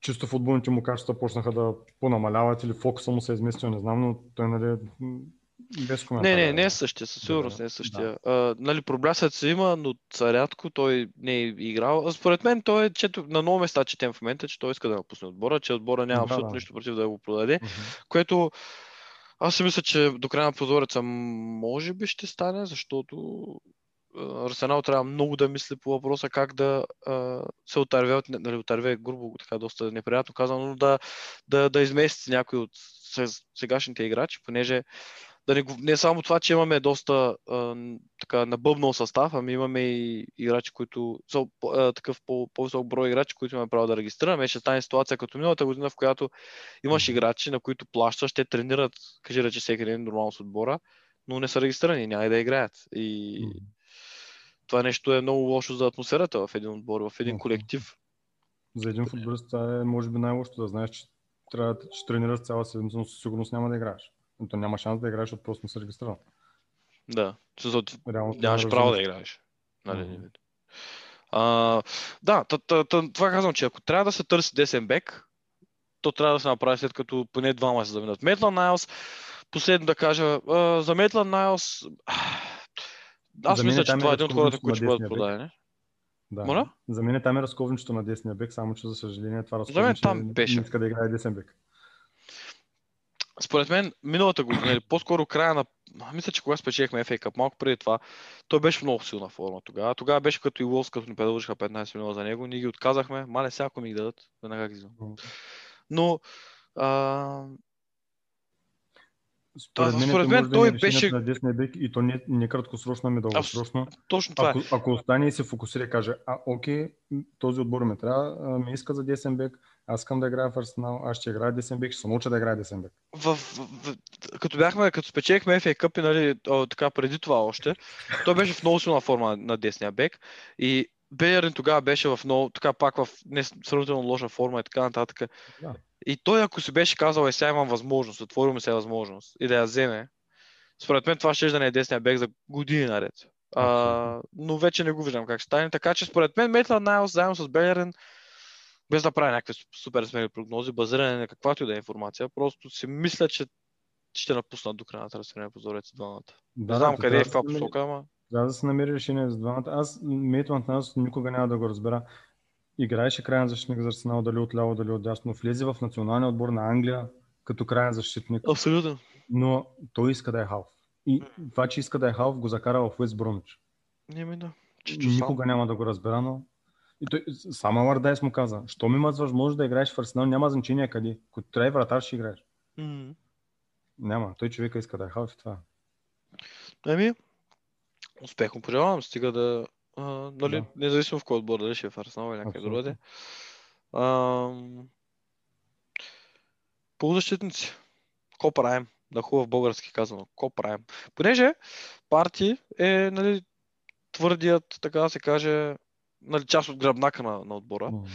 чисто футболните му качества почнаха да понамаляват или фокуса му се изместил, не знам, но той, нали, без коментар. Не, не, не е същия, със сигурност не е същия. Да. А, нали, проблясът се има, но рядко той не е играл. А според мен той е, че на много места четем в момента, че той иска да напусне отбора, че отбора няма да, абсолютно да. нищо против да го продаде, uh-huh. което аз си мисля, че до края на прозореца може би ще стане, защото Арсенал трябва много да мисли по въпроса как да а, се отърве, от, нали, отърве грубо, така доста неприятно казано, но да, да, да измести някой от сегашните играчи, понеже да не, не само това, че имаме доста а, така набъбнал състав, ами имаме и играчи, които са а, такъв по, по-висок брой играчи, които имаме право да регистрираме. Ще стане ситуация като миналата година, в която имаш играчи, на които плащаш, те тренират, кажи рече всеки ден нормално с отбора, но не са регистрирани, няма и да играят. И mm. това нещо е много лошо за атмосферата в един отбор, в един колектив. За един футболист това е може би най-лошото, да знаеш, че трябва да тренираш цяла седмица, но със сигурност няма да играеш. То няма шанс да играеш, от просто не се регистрирал. Да, реално, нямаш право да играеш. Нали, mm-hmm. а, да, т- т- т- това казвам, че ако трябва да се търси десен бек, то трябва да се направи след като поне двама се заминат. Мейтланд Найлс, последно да кажа, а, за Мейтланд Найлс, аз за мисля, че това е един от хората, които ще бъдат продадени. Да. За мен там е разковничето на десния бек, само че за съжаление това разковниче не иска да играе десен бек. Според мен, миналата година, или по-скоро края на... Мисля, че кога спечелихме Еф Ей Къп, малко преди това, той беше много силна форма тогава. Тогава беше като и Уолс, като ни предложиха петнайсет милиона за него. Ние ги отказахме. Мале, сега ако ми ги дадат, веднага ги взимам. Но... А... Според, а, мен, според мен той беше... на десния бек и то не, не краткосрочно, ами дългосрочно. А, точно това е. Ако, ако остане и се фокусира и каже, а окей, този отбор ме трябва, ме иска за десен бек, аз искам да играя в Арсенал, аз ще играя десен бек, ще се науча да играя десен бек. В, в, в, като бяхме, като спечелихме Еф Ей Къп, нали, така преди това още, той беше в много силна форма на десния бек и Белерин тогава беше в много, така пак в несравнително лоша форма и така нататък. Да. И той, ако си беше казал, е сега имам възможност, отвори ми се възможност и да я вземе, според мен това ще да не е десния бек за години наред. А, но вече не го виждам как стане. Така че според мен Мейтланд Найлс заедно с Белерин, без да прави някакви супер смели прогнози, базиране на каквато и да е информация, просто си мисля, че ще напуснат до края на трансферния прозорец двамата. Да, не знам къде е в това посока, ама... Да, да се намери решение за двамата. Аз Мейтланд Найлс никога няма да го разбера. Играеше крайен защитник за Арсенал, дали отляво, дали отдясно. Влезе в националния отбор на Англия като крайен защитник. Абсолютно. Но той иска да е халф. И това, че иска да е халф, го закара в Уест Бромвич. Не ми да. Никога няма да го разбера, но... И той, сам Алардайс му каза, щом имаш възможност да играеш в Арсенал, няма значение къде. Като трябва вратар, ще играеш. Mm-hmm. Няма. Той човека иска да е халф и това. Еми, успех му пожелавам, стига да... А, нали, да. Независимо в кой отбор, дали ще е в Арсенал или някъде другаде. Полузащитници. Ко правим? Да, хубав български казано. Ко правим? Понеже Партия е, нали, твърдият, така да се каже, нали, част от гръбнака на, на отбора. Mm-hmm.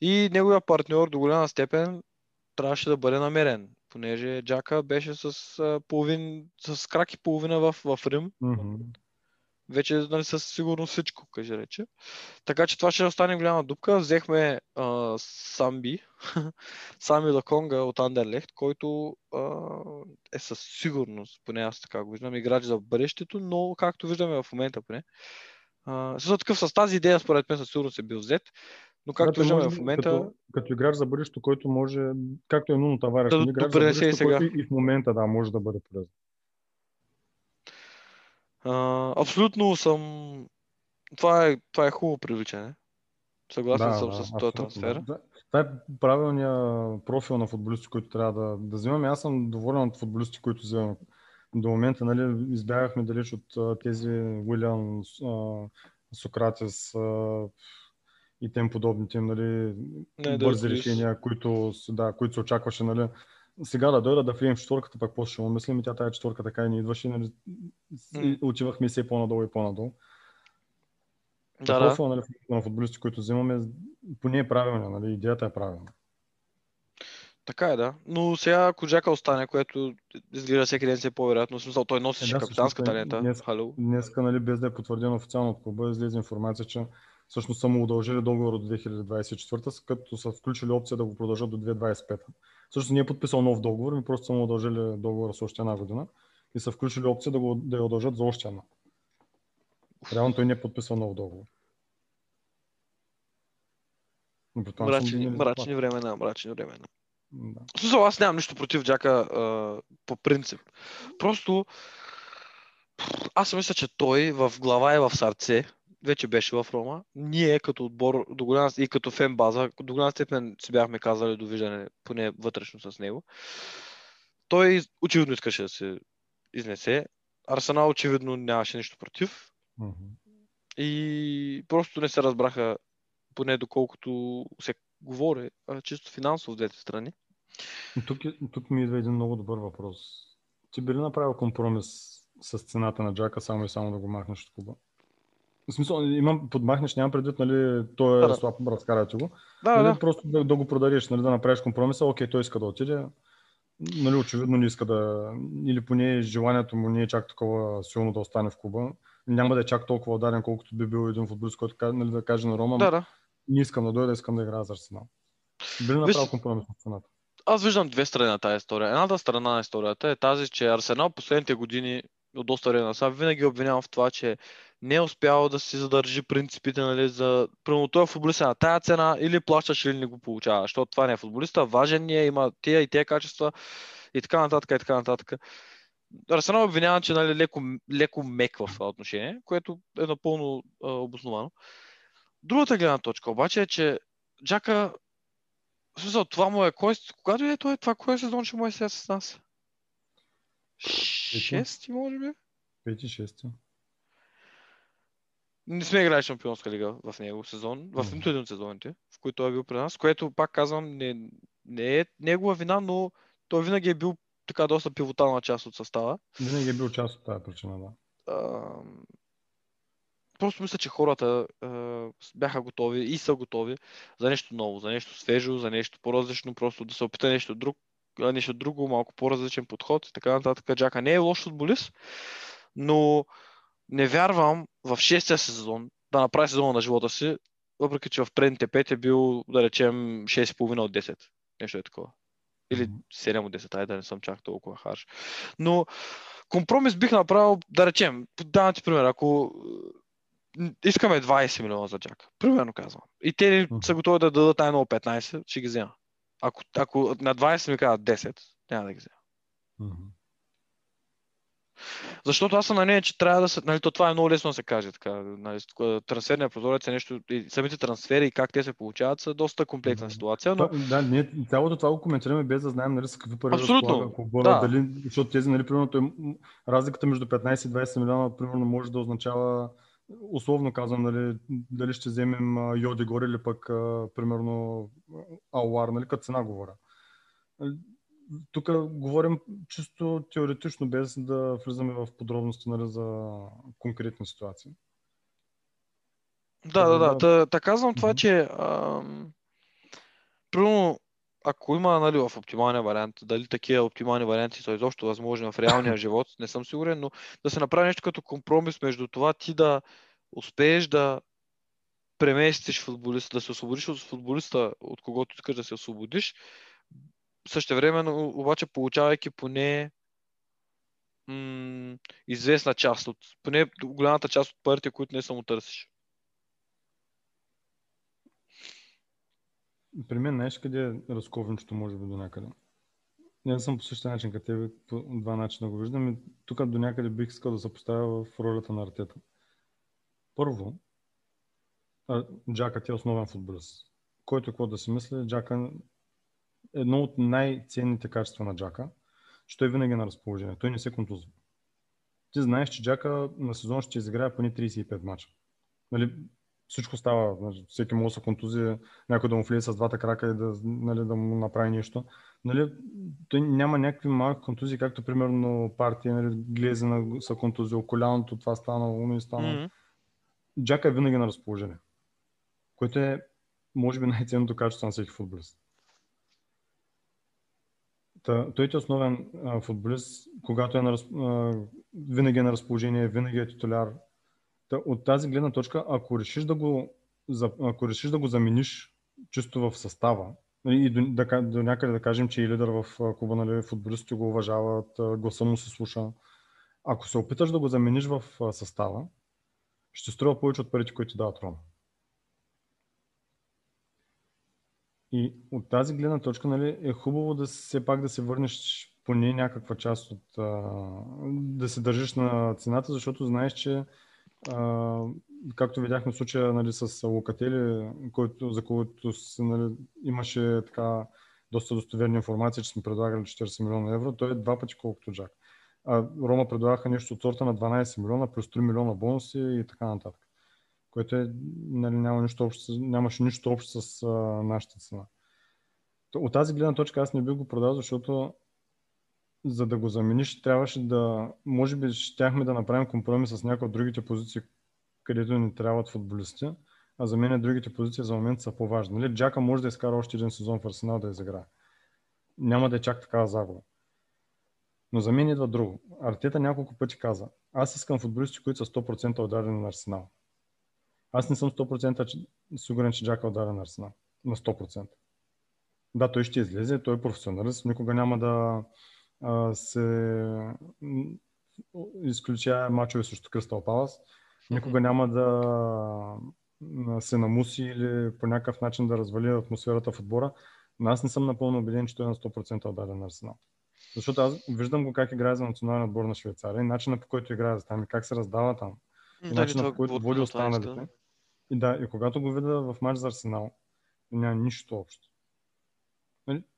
И неговия партньор до голяма степен трябваше да бъде намерен, понеже Джака беше с, а, половин, с крак и половина в, в Рим. Mm-hmm. Вече, нали, със сигурно всичко, каже рече. Така че това ще остане голяма дупка. Взехме а, Самби, Самби Лаконга от Андерлехт, който а, е със сигурност, поне аз така го виждам, играч за бъдещето, но както виждаме в момента поне. А, със такъв с тази идея, според мен със сигурност е бил взет, но както виждаме в момента... Като, като играч за бъдещето, който може, както е Нуно Тавареш, да, играч за бъдещето, който и в момента да, може да бъде полезен. Uh, абсолютно съм... Това е, това е хубаво привлечение. Съгласен да, съм да, с този трансфер. Да. Това е правилният профил на футболисти, които трябва да, да взимаме. Аз съм доволен от футболисти, които взимаме. До момента, нали, избягахме далеч от тези Уилиан, Сократис и тем подобните, нали, не, бързи да решения, които, да, които се очакваше, нали. Сега да дойда да влием в четворката, пак после ще му мислим и тя тая четворка така и не идваше. Нали... Mm. Отивахме все по-надолу и по-надолу. Да, да. Профила, нали, на футболисти, които взимаме, поне е правилно, нали, идеята е правилна. Така е, да. Но сега ако Джака остане, което изглежда всеки ден се по-вероятно, в смисъл той носеше е, да, капитанска талента. Днес, днеска, нали, без да е потвърдено официално от клуба, излезе информация, че всъщност са му удължили договор до две хиляди двадесет и четвърта, като са включили опция да го продължат до две хиляди двадесет и пета. Също не е подписал нов договор, ми просто са му удължили договора с още една година и са включили опция да, го, да я удължат за още една. Реално той не е подписал нов договор. Мрачни, мрачни времена, мрачни времена. Да. Също, аз нямам нищо против Джака а, по принцип. Просто аз мисля, че той в глава и в сърце вече беше в Рома. Ние като отбор до голяма, и като фен база, до голяма степен си бяхме казали довиждане, поне вътрешно с него. Той очевидно искаше да се изнесе. Арсенал очевидно нямаше нищо против. Mm-hmm. И просто не се разбраха, поне доколкото се говори, чисто финансово в двете страни. Тук, тук ми идва един много добър въпрос. Ти би ли направил компромис с цената на Джака, само и само да го махнеш от клуба? В смисъл, имам, подмахнеш, нямам предвид, нали, той е да, слаб, разкарате го. Да, нали, да. Просто да, да го продариш, нали, да направиш компромиса, окей, той иска да отиде, нали, очевидно не иска да, или поне желанието му не е чак такова силно да остане в клуба. Няма да е чак толкова ударен, колкото би бил един футболист, който, нали, да каже на Рома, да, да. Не искам да дойда, искам да играя за Арсенал. Би ли направил компромис на цената? Аз виждам две страни на тази история. Едната страна на историята е тази, че Арсенал последните години от доста време насам винаги обвинявам в това, че не е успял да си задържи принципите, нали, за примерно той е футболиста на тая цена, или плащаш, или не го получаваш, защото това не е футболиста, важен е, има тия и тия качества и така нататък и така нататък. Арсенал обвинява, че, нали, леко, леко меква в това отношение, което е напълно а, обосновано. Другата гледна точка обаче е, че Джака, в смисъл, това му е кой, когато е това, това кой сезон ще му е сега с нас? Шести, може би? Пети, шести. Не сме играли Шампионска лига в него сезон, в нито един от сезоните, в които той е бил при нас, което, пак казвам, не, не е негова вина, но той винаги е бил така доста пивотална част от състава. Винаги е бил част от тази причина, да. А, просто мисля, че хората е, бяха готови и са готови за нещо ново, за нещо свежо, за нещо по-различно, просто да се опита нещо, друг, нещо друго, малко по-различен подход и така нататък. Джака не е лош футболист, но не вярвам в шестия сезон да направи сезона на живота си, въпреки че в предните пет е бил, да речем, шест цяло и пет от десет. Нещо е такова. Или седем от десет, ай да не съм чак толкова харш. Но компромис бих направил, да речем, давам ти пример, ако искаме двайсет милиона за Джака, примерно казвам, и те са готови да дадат най-много петнайсет, ще ги взема. Ако, ако на двайсет ми казват десет, няма да ги взема. Mm-hmm. Защото аз съм на нея, че трябва да се... Нали, то това е много лесно да се каже. Така, нали, трансферния прозорец е нещо... И самите трансфери и как те се получават са доста комплексна ситуация. Но... Да, ние цялото това го коментираме без да знаем нали, с какви пари разполага клуба. Да. Дали, защото тези, нали, примерно, той, разликата между петнайсет и двайсет милиона, примерно, може да означава, условно казвам, нали, дали ще вземем Йоди Гор или пък, примерно, Ауар, нали, като цена говоря. Тук говорим чисто теоретично, без да влизаме в подробности нали, за конкретни ситуации. Да, да, да. Та, та казвам това, че примерно, ако има нали, в оптималния вариант, дали такива оптимални варианти са изобщо възможни в реалния живот, не съм сигурен, но да се направи нещо като компромис между това ти да успееш да преместиш футболиста, да се освободиш от футболиста, от когото искаш да се освободиш, същевременно, обаче, получавайки поне м- известна част от, поне голямата част от парите, които не само търсиш. При мен, знаеш къде е разковничето, може би, до някъде. Не съм по същия начин, като тебе, по два начина го виждам и тук до някъде бих искал да се поставя в ролята на Артета. Първо, Джака е основен футболист. Който какво да си мисли, Джака едно от най-ценните качества на Джака, че той винаги е на разположение. Той не се контузва. Ти знаеш, че Джака на сезон ще изиграе поне трийсет и пет мача. Нали, всичко става. Нали, всеки може да се контузи, някой да му влезе с двата крака и да, нали, да му направи нещо. Нали, той няма някакви малки контузии, както примерно Партия, нали, Глезена са контузил, коляното, това станало, уно и станало. Mm-hmm. Джака е винаги на разположение, което е, може би, най-ценното качество на всеки футболист. Той е основен а, футболист, когато е на, а, винаги е на разположение, винаги е титуляр. Та, от тази гледна точка, ако решиш да го, за, ако решиш да го замениш чисто в състава, и до, да, до някъде да кажем, че е лидер в клуба, нали, футболистите го уважават, гласа му се слуша. Ако се опиташ да го замениш в състава, ще струва повече от парите, които дават Рома. И от тази гледна точка нали, е хубаво да все пак да се върнеш поне някаква част от... А, да се държиш на цената, защото знаеш, че а, както видяхме в случая нали, с Локатели, който, за който се, нали, имаше така доста достоверна информация, че сме предлагали четирийсет милиона евро, той е два пъти колкото Джак. А Рома предлагаха нещо от сорта на дванайсет милиона, плюс три милиона бонуси и така нататък. Което е, нали, няма нищо общо, нямаше нищо общо с а, нашата цена. От тази гледна точка аз не бих го продал, защото за да го замениш, трябваше да, може би щяхме да направим компромис с някои от другите позиции, където ни трябват футболисти, а за мен другите позиции за момент са по-важни. Нали, Джака може да изкара още един сезон в Арсенал да изиграе. Няма да е чак такава загуба. Но за мен идва друго. Артета няколко пъти каза, аз искам футболисти, които са сто процента отдадени на Арсенал. Аз не съм сто процента сигурен, че Джака ударя на Арсенал. На сто процента. Да, той ще излезе, той е професионалист, никога няма да а, се изключава мачове срещу Кристал Палас, никога няма да се намуси или по някакъв начин да развали атмосферата в отбора, но аз не съм напълно убеден, че той е на сто процента ударя на Арсенал. Защото аз виждам го как играе за националния отбор на Швейцария, начинът по който играе за там и как се раздава там, и да, начинът по който води останалите. И да, и когато го видя в матч за Арсенал, няма нищо общо.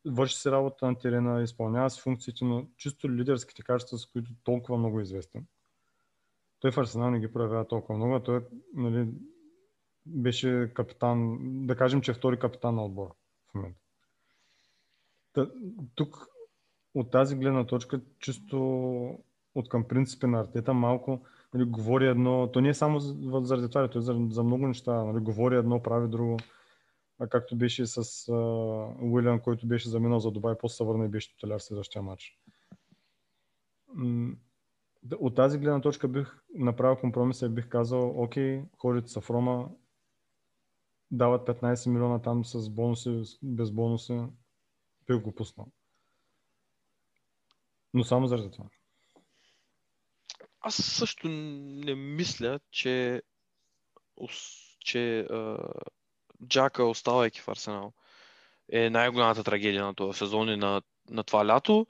Върши се работа на терена, изпълнява си функциите, но чисто лидерските качества, с които толкова много е известен. Той в Арсенал не ги проявява толкова много, а той нали, беше капитан, да кажем, че е втори капитан на отбора в момента. Та, тук от тази гледна точка, чисто от към принципи на Артета, малко нали, говори едно, то не е само заради това, то е за, за много неща, нали, говори едно, прави друго. А както беше с Уилиан, който беше заминал за Дубай, после се върна и беше титуляр в следващия матч. От тази гледна точка бих направил компромис и бих казал, окей, хорите са в Рома, дават петнайсет милиона там с бонуси, без бонуси, бих го пуснал. Но само заради това. Аз също не мисля, че, че а, Джака, оставайки в Арсенал, е най-голямата трагедия на този сезон и на, на това лято.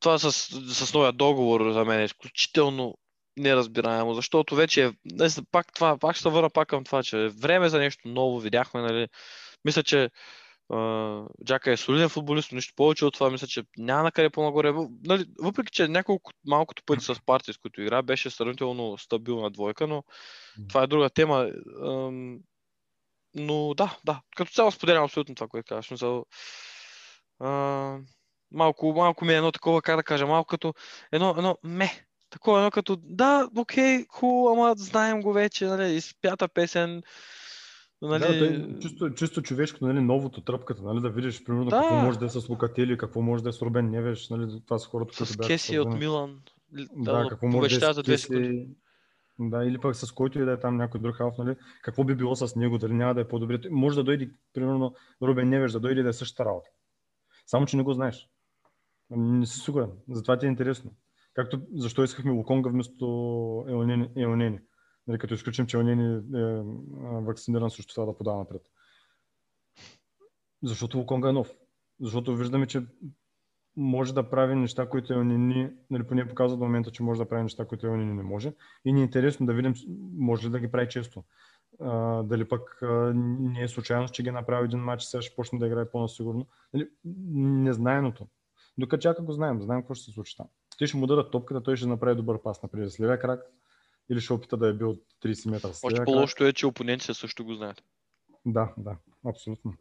Това с, с новия договор за мен е изключително неразбираемо, защото вече е, пак, това, пак ще се върна пак към това, че е време за нещо ново, видяхме, нали. Мисля, че Uh, Джака е солиден футболист, но нищо повече от това, мисля, че няма на къде по-нагоре. Нали, въпреки, че няколко малкото пъти с Партия, с които игра, беше сравнително стабилна двойка, но това е друга тема. Uh, но да, да, като цяло споделям абсолютно това, което казваш. Uh, малко, малко ми е едно такова, как да кажа, малко като едно, едно ме. Такова едно като, да, окей, хубаво, ама знаем го вече, нали, изпята песен. Нали... Да, той, чисто, чисто човешко, нали, новото, тръпката, нали, да видиш примерно да. Какво може да е с Локатели, какво може да е с Рубен Невеш, нали, това с хората, които бяха. С Кеси от Милан, да, да какво може да е с Кеси, да, или пък с който и да е там някой друг халф, нали, какво би било с него, дали няма да е по-добре. Може да дойде, примерно, Рубен Невеш, да дойде да е същата работа. Само, че не го знаеш. Не си сигурен, затова ти е интересно. Както защо искахме Лаконга вместо Еонени. Еонени. Като изключим, че Еонени е вакциниран също това да подава напред. Защото Лаконга е нов. Защото виждаме, че може да прави неща, които Еонени, нали, поне показва до момента, че може да прави неща, които Еонени не може. И ни е интересно да видим, може ли да ги прави често. А, дали пък а, не е случайно, че ги направи един матч, сега ще почне да играе по-насигурно. Нали, незнайното. Докато Джака го знаем, знаем какво ще се случи там. Те ще му дадат топката, той ще направи добър пас, например, с левия крак. Или ще опита да е бил от трийсет метра. Още по-лошото е, че опонентите също го знаят. Да, да, абсолютно.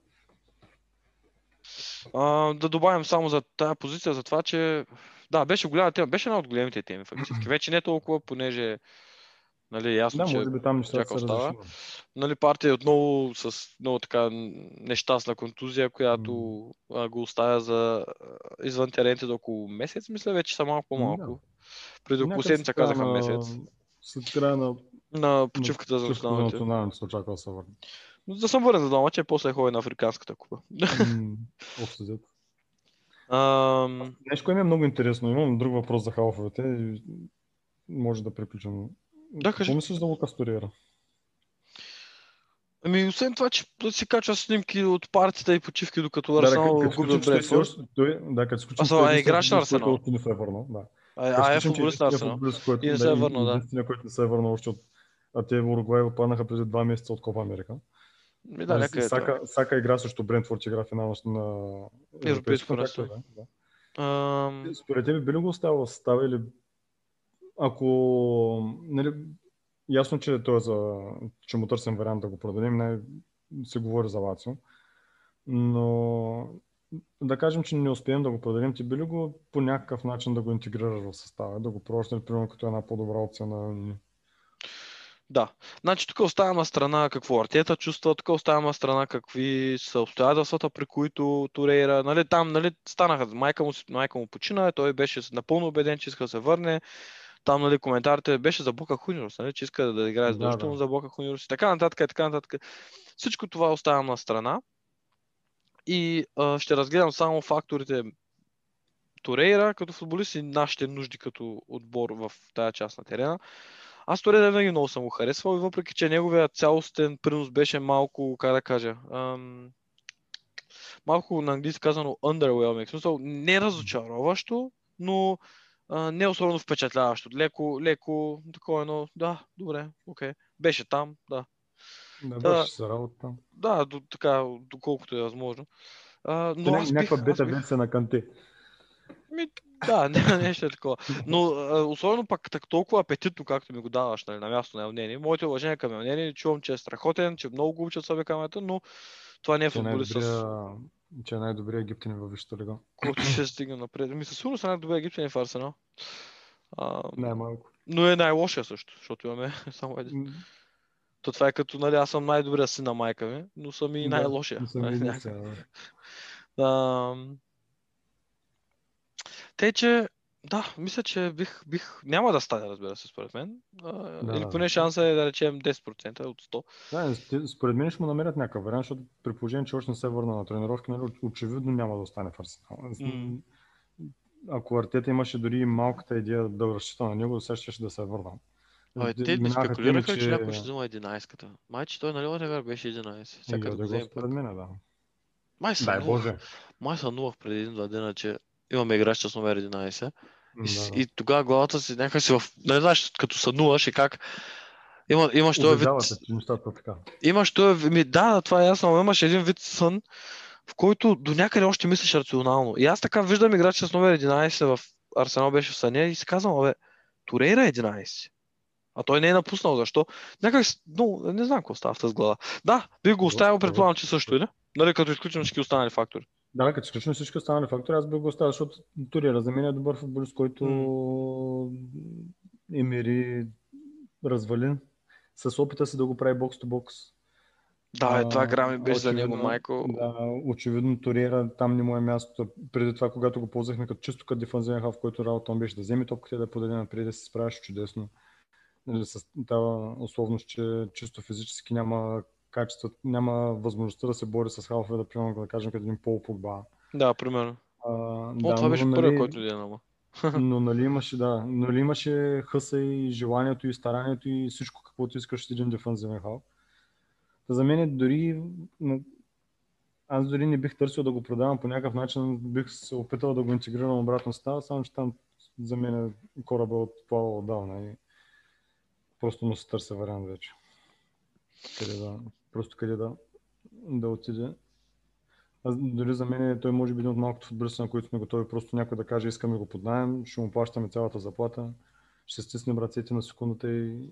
А, да добавим само за тази позиция, за това, че да, беше голяма тема, беше една от големите теми фактически. Вече не толкова, понеже нали, ясно, да, че може би там Джака остава. Нали, Партия отново с много така нещастна контузия, която mm. го оставя за извън терените до около месец, мисля, вече са малко по-малко. Yeah. Преди около седмица казаха месец. След края на, на почивката на, за националните се очаква да се върне. Да съм върнен за дома, че после е ходен на Африканската купа. Mm, um... Нещо ми е много интересно. Имам друг въпрос за халфовете. Може да приключим. Да, какво мислиш за Лукас Турейра? Ами, освен това, че си качва снимки от партията и почивки, докато Арсенал да губят Брентфорд. Да, като сключим, че е играч на Арсенал. А е футболист на Арсенал. И не се е върнал, да. Единствения, който не се е върнал още от... А те в Уругвай паднаха преди два месеца от Копа Америка. Ми, да, някъде Сака, Сака игра също Брентфорд игра финал на Европейското. Да. Um... Според тебе би ли го оставил в състава или... Ако... Нали... Ясно, че той е за... че му търсим вариант да го продадем. Най- се говори за Лацио. Но... Да кажем, че не успеем да го продадем, ти би ли го по някакъв начин да го интегрираш в състава, да го проръщаш, примерно като една по-добра опция на... Да, значи тук оставям на страна какво Артета чувства, тук оставям на страна какви са обстоятелствата, при които Турейра, нали там, нали станаха, майка му, майка му почина, той беше напълно убеден, че иска да се върне, там, нали, коментарите беше за Бока Хуниорс, нали, че иска да играе задължително да, да. За Бока Хуниорс и така нататък, и така нататък. Всичко това оставям на страна. И а, ще разгледам само факторите Турейра като футболист и нашите нужди като отбор в тази част на терена. Аз Турейра винаги много съм го харесвал и въпреки, че неговия цялостен принос беше малко, как да кажа, ам, малко на английски казано underwhelming, в смисъл не разочароващо, но а, не особено впечатляващо. Леко, леко, такова едно, да, добре, окей, беше там, да. Да, да, беше за работа там. Да, до, така, доколкото е възможно. А, но не, бих, някаква бета бих... версия на Канте. Ми, да, не, нещо е такова. Но а, особено пак так, толкова апетитно, както ми го даваш, нали, на място на Еонени. Моите уважения към Еонени, чувам, че е страхотен, че много го обичат себе камерата, но това не е футболист с... Че е най-добрият египтянин във Висшата лига. Който ще стигна напред. Ми със сигурност е най-добрият египтянин в Арсенал. Най-малко. Но е най-лошия също, защото имаме само един. Mm-hmm. То това е като, нали, аз съм най-добрия син на майка ми, но съм и най-лошия. Да, съм и да. Тъй, че да, мисля, че бих, бих... няма да стане, разбира се, според мен. Да, или поне шанса е да речем десет процента от сто. Да, според мен ще му намерят някакъв вариант, защото при положение, че още не се върна на тренировки, нали, очевидно няма да остане в Арсенал. Mm. Ако Артета имаше дори малката идея да разчита на него, сега ще да се върна. Ой, те не спекулираха, че някой ще взема единайсетката. Май, че той, нали, Лотегар беше единайсет. Сега да го според мен, да. Май сънувах преди един-два дена, че имаме играч с номер единайсет. Mm, и, да. И тогава главата си някак си в... Не знаеш, като сънуваш и как... Има, имаш този вид... Се, така. Имаш този... Ми, да, това е ясно, но имаш един вид сън, в който до някъде още мислиш рационално. И аз така виждам играч с номер единайсет в Арсенал беше в съня и си казвам, бе, Турейра единайсет. А той не е напуснал, защо? Някак си... Ну, не знам какво става с глава. Да, бих го оставил, предполагам, че също, или? Нали, като изключим всички останали фактори. Да, като изключим всички останали фактори, аз бих го оставил, защото Турейра за мен е добър футболист, който mm. емери развалин с опита си да го прави бокс-то-бокс. Да, е, това грами беше за него, майко. Да, очевидно Турейра там не му е място. Преди това, когато го ползвахме като чисто като дефанзивен хав, в който работа он беше да вземе топката и да подаде напред, да се справяше чудесно. С тази условност, че чисто физически няма качество, няма възможността да се бори с халфове, да приема, да кажем, като един Пол Погба. Да, примерно. А, О, да, това но, беше първият, нали, който е нама. Но, нали, имаше, да, нали, имаше хъса и желанието и старанието и всичко, каквото искаш от един дефанзивен халф. За мен дори, аз дори не бих търсил да го продавам по някакъв начин, бих се опитал да го интегрирам обратно с тази, само че там за мен корабът е отплавал отдавна и просто му се търся вариант вече. Къде да, просто къде да, да отиде. Аз, дори за мен той може би един от малкото футболисти, на които сме готови просто някой да каже, искаме го под наем, ще му плащаме цялата заплата, ще стиснем ръцете на секундата и,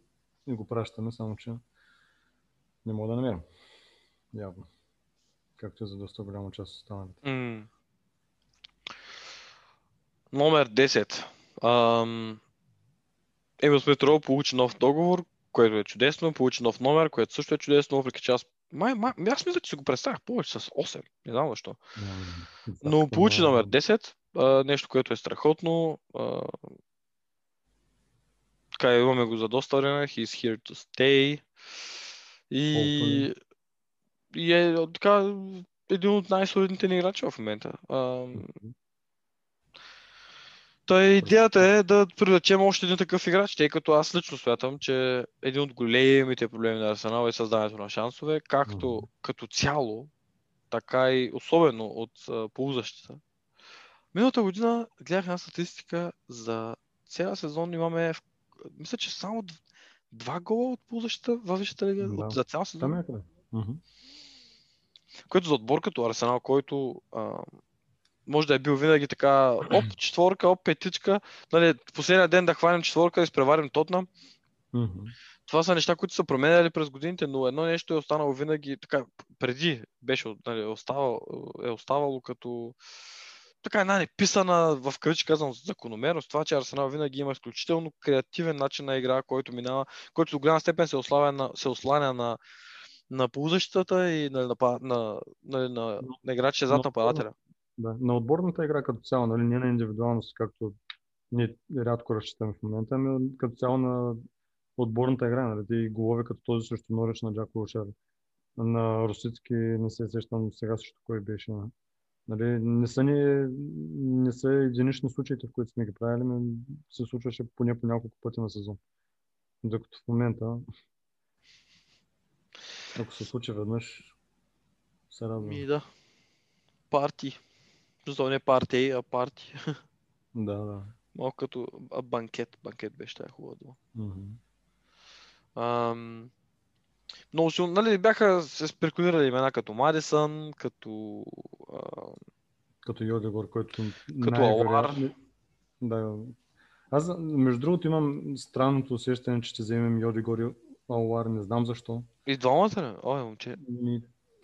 и го пращаме, само че не мога да намеря. Явно. Както е за доста голяма част от останалите. Mm. Номер десет. Ам... Емил Смитро получи нов договор, което е чудесно, получи нов номер, което също е чудесно, въпреки че аз... Май, май, аз мисля, че си го представях повече с осем, не знам защо. Но получи номер десет, а, нещо, което е страхотно. А... Така, имаме го за доста време, he is here to stay. И, и е така, един от най-солидните ни играчи в момента. А... Та идеята е да привлечем още един такъв играч, тъй като аз лично смятам, че един от големите проблеми на Арсенал е създаването на шансове, както mm-hmm. като цяло, така и особено от а, полузащита. Миналата година гледах една статистика за цял сезон, имаме, в... мисля, че само д... два гола от полузащита във Висшата лига да. От... за цял сезон. Mm-hmm. Което за отбор като Арсенал, който... А... Може да е бил винаги така, оп, четворка, оп, петичка, нали, последния ден да хванем четворка и изпреварим Тотнам. Mm-hmm. Това са неща, които са променяли през годините, но едно нещо е останало винаги, така, преди беше, нали, оставало, е оставало като така една неписана, в кавичи казвам, закономерност, това, че Арсенал винаги има изключително креативен начин на игра, който минава, който до голяма степен се осланя на, се осланя на, на полузащитата и на, на, на, на, на, на играчите зад нападателя. Да. На отборната игра като цяло, нали, не на индивидуалност, както ние рядко разчитаме в момента, ами като цяло на отборната игра, нали, и голове като този също Норич на Джака Ушар, на Русицки, не се сещам сега също кой беше. Нали, не са ни, не са единични случаите, в които сме ги правили, но се случваше поне по няколко пъти на сезон. Докато в момента, ако се случи веднъж, се радвам. И да, парти. Защо не партии, а партии. Да, да. Малко като банкет. Банкет беше тая хубава дума. Mm-hmm. Ам... Много силно, нали, бяха се спекулирали имена като Мадисън, като... А... Като Йоди Гор, който... Като Ауар. Да, аз, между другото, имам странното усещане, че ще вземем Йоди Гор и Ауар, не знам защо. И двамата ли? Ой, момче. Ми...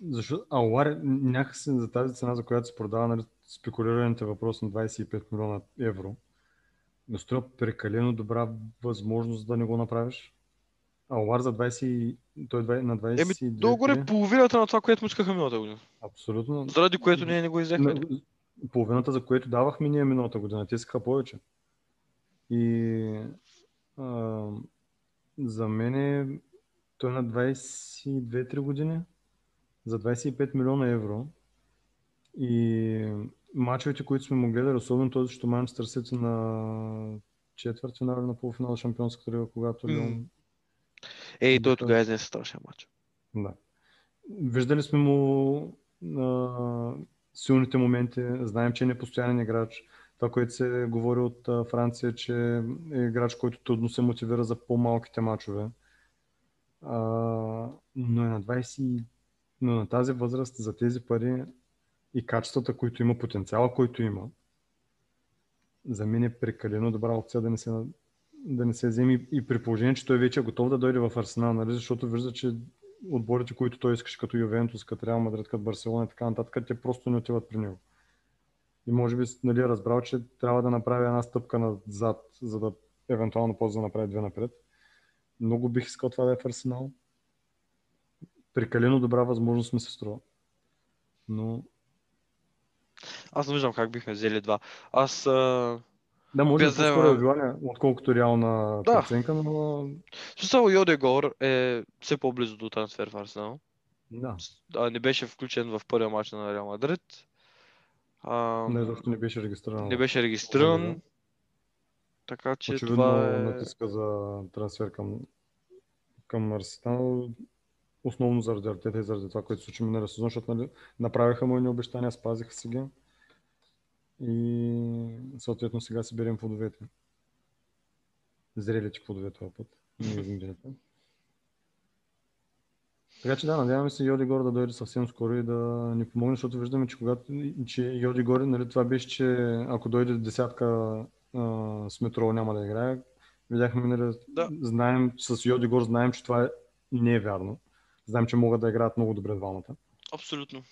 Защото Ауар някакси за тази цена, за която се продава, нали, спекулираните въпрос на двайсет и пет милиона евро, но струва прекалено добра възможност да не го направиш. Ауар за двайсет, той на двайсет и две... Еми, долу-горе половината на това, което му искаха миналата година. Абсолютно. Заради което ние не го иззехме. Половината, за което давахме ние миналата година, те искаха повече. И а, за мен е, той на двайсет и две три години, за двайсет и пет милиона евро и мачовете, които сме му гледали, особено този, що Манчестър Сити на четвъртфинал или на полуфинал Шампионската лига, когато Лион... Mm. Ей, той тогава изнесе страшен мач. Да. Виждали сме му а, силните моменти, знаем, че е непостоянен играч. Това, което се говори от а, Франция, че е играч, който трудно се мотивира за по-малките мачове. А, но е на двайсет, но на тази възраст, за тези пари и качествата, които има, потенциала, който има, за мен е прекалено добра опция да не се... да не се вземи и при положение, че той вече е готов да дойде в Арсенал, нали? Защото вижда, че отборите, които той искаш, като Ювентус, като Реал Мадрид, като Барселона и така нататък, те просто не отиват при него. И може би, нали, разбрал, че трябва да направи една стъпка назад, за да евентуално после да направи две напред. Много бих искал това да е в Арсенал. Прекалено добра възможност ми се струва. Но... Аз не виждам как бихме взели два. Аз... А... Да, може без да е по-скоро вилане, отколкото реална да. Преценка, но... Също Йоди Гор е все по-близо до трансфер в Арсенал. Да. А не беше включен в първия матч на Реал Мадрид. А... Не, защото не беше регистриран. Не беше регистриран. Да. Така че очевидно това е... натиска за трансфер към, към Арсенал. Основно заради Артета и заради това, което се случи миналия сезон, защото направиха му едни обещания, спазиха си ги. И съответно сега си берем плодовете. Зрелите плодове това път. Така че да, надяваме се Йоди Гор да дойде съвсем скоро и да ни помогне, защото виждаме, че когато че Йоди Гор, нали, това беше, че ако дойде десятка а, Смитро няма да играе. Видяхме, нали, да. Знаем, с Йоди Гор знаем, че това не е вярно. Знаем, че могат да играят много добре двамата. Абсолютно.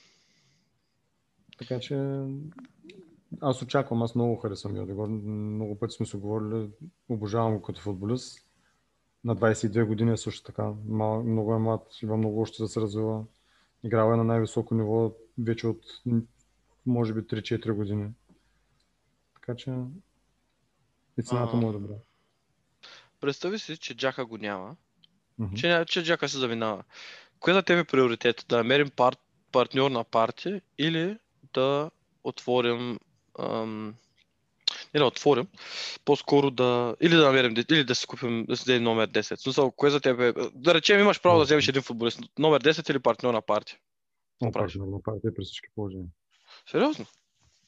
Така че... Аз очаквам, аз много харесвам Йоди Гор, много пъти сме се говорили, обожавам го като футболист. На двайсет и две години е също така, Мал, много е млад, има много още да се развива. Играва е на най-високо ниво вече от може би три-четири години. Така че и цената му е добра. Представи си, че Джака го няма, mm-hmm. че, че Джака се завинава. Кое за теб е приоритет? Да намерим пар, партньор на партия или да отворим Ам... не да отворим, по-скоро да или да намерим, или да си купим да си дадем номер десет. Смисъл, кое за теб е... Да речем, имаш право да вземеш един футболист, номер десет или партньор на партия? О, партньор на партия при всички положения. Сериозно?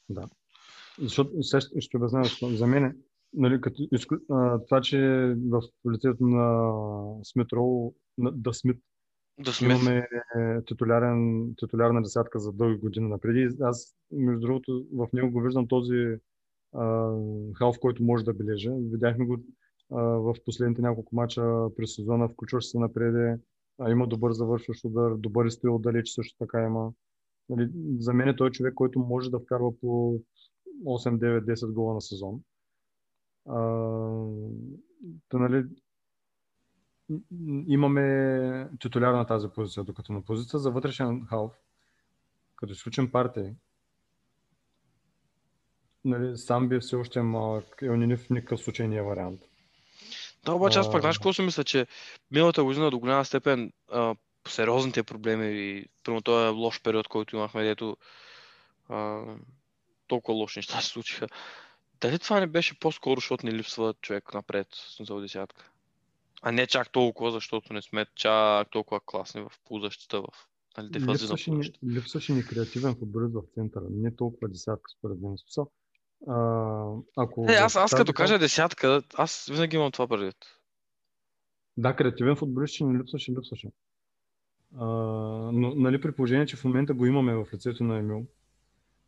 Да. Защото ще обяснявам, за мен, нали, като изку... а, това, че в политето на Смитро, на... да Смит, да сме... имаме титулярен, титулярна десятка за дълги години напреди. Аз, между другото, в него го виждам този а, халф, който може да бележи. Видяхме го а, в последните няколко мача през сезона, включващ се напреде, а, има добър завършващ удар, добър изстрел отдалеч също така има. Нали, за мен е той човек, който може да вкарва по осем, девет, десет гола на сезон. А, та, нали, имаме титуляр на тази позиция, докато на позиция за вътрешен халф, като изключим партии, нали, Самби все още е малък, Еонени в никакъв случай не е вариант. Да, обаче аз пак, знаеш, какво си мисля, че миналата година до голяма степен а, сериозните проблеми и прямо този лош период, който имахме, дето а, толкова лоши неща се случиха. Дали това не беше по-скоро, защото не липсва човек напред за десятка? А не чак толкова, защото не сме чак толкова класни в полузащита, в дефанзивна полузащита. Липсваше ни креативен футболист в центъра, не толкова десятка според мен. Ако... Е, аз, аз като кажа десятка, аз винаги имам това предвид. Да, креативен футболист ще ни липсваше, липсваше. А, но нали, при положение, че в момента го имаме в лицето на Емил.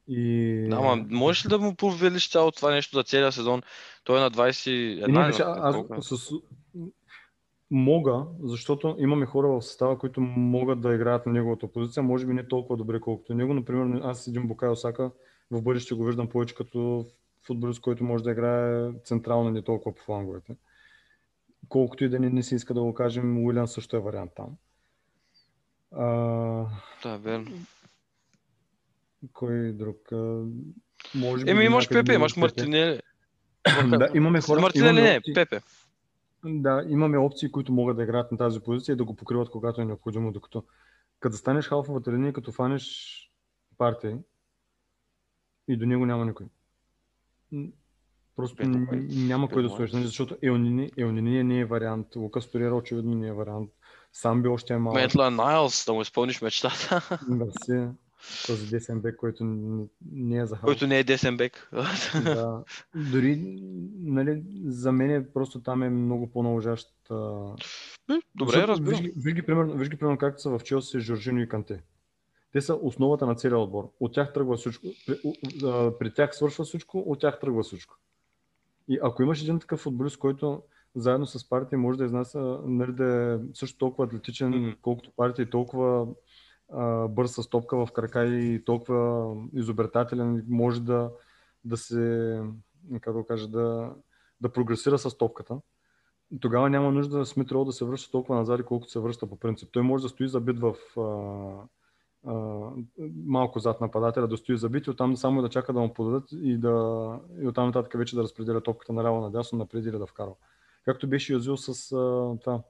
И... Да, ма, можеш ли да му повелиш цялото това нещо за целия сезон? Той е на двайсет и една. Не, беше, аз, аз с... Мога, защото имаме хора в състава, които могат да играят на неговата позиция, може би не толкова добре, колкото него. Например, аз един Букайо Сака в бъдеще го виждам повече като футболист, който може да играе централно, не толкова по фланговете. Колкото и да не, не се иска да го кажем, Уилиан също е вариант там. А... Да, верно. Кой друг? Може Еми имаш Пепе, имаш Мартинели. Да, имаме хора... Мартинели не, опции... Пепе. Да, имаме опции, които могат да играят на тази позиция и да го покриват, когато е необходимо, докато като станеш халфовата линия, като фанеш партия и до него няма никой. Просто Петър, н- няма Петър, кой да слушаш, защото Еонени, Еонени не е вариант, Лукас Турейра очевидно не е вариант, Самби още е малък. Мейтланд Найлс, да му изпълниш мечтата. Да си, този десен бек, който не е за халф. Който не е десен бек. Да. Дори, нали, за мен просто там е много по-наложащ. Добре, разбира. Виж, виж, виж ги примерно както са в Челси, Жоржино и Канте. Те са основата на целия отбор. От тях тръгва всичко. При, при тях свършва всичко, от тях тръгва всичко. И ако имаш един такъв футболист, който заедно с партия може да изнася, нали, да е също толкова атлетичен, mm-hmm. колкото партия и толкова а, бърз с топка в крака и толкова изобретателен, може да, да се, как да кажа, да, да прогресира с топката, тогава няма нужда да Смитро да се връща толкова назад, колкото се връща по принцип. Той може да стои забит в... А, Uh, малко зад нападателя, да стои забит и оттам само да чака да му подадат и, да, и оттам нататък вече да разпределя топката наляво надясно, напреди или да вкарва. Както беше Йозил с uh, това,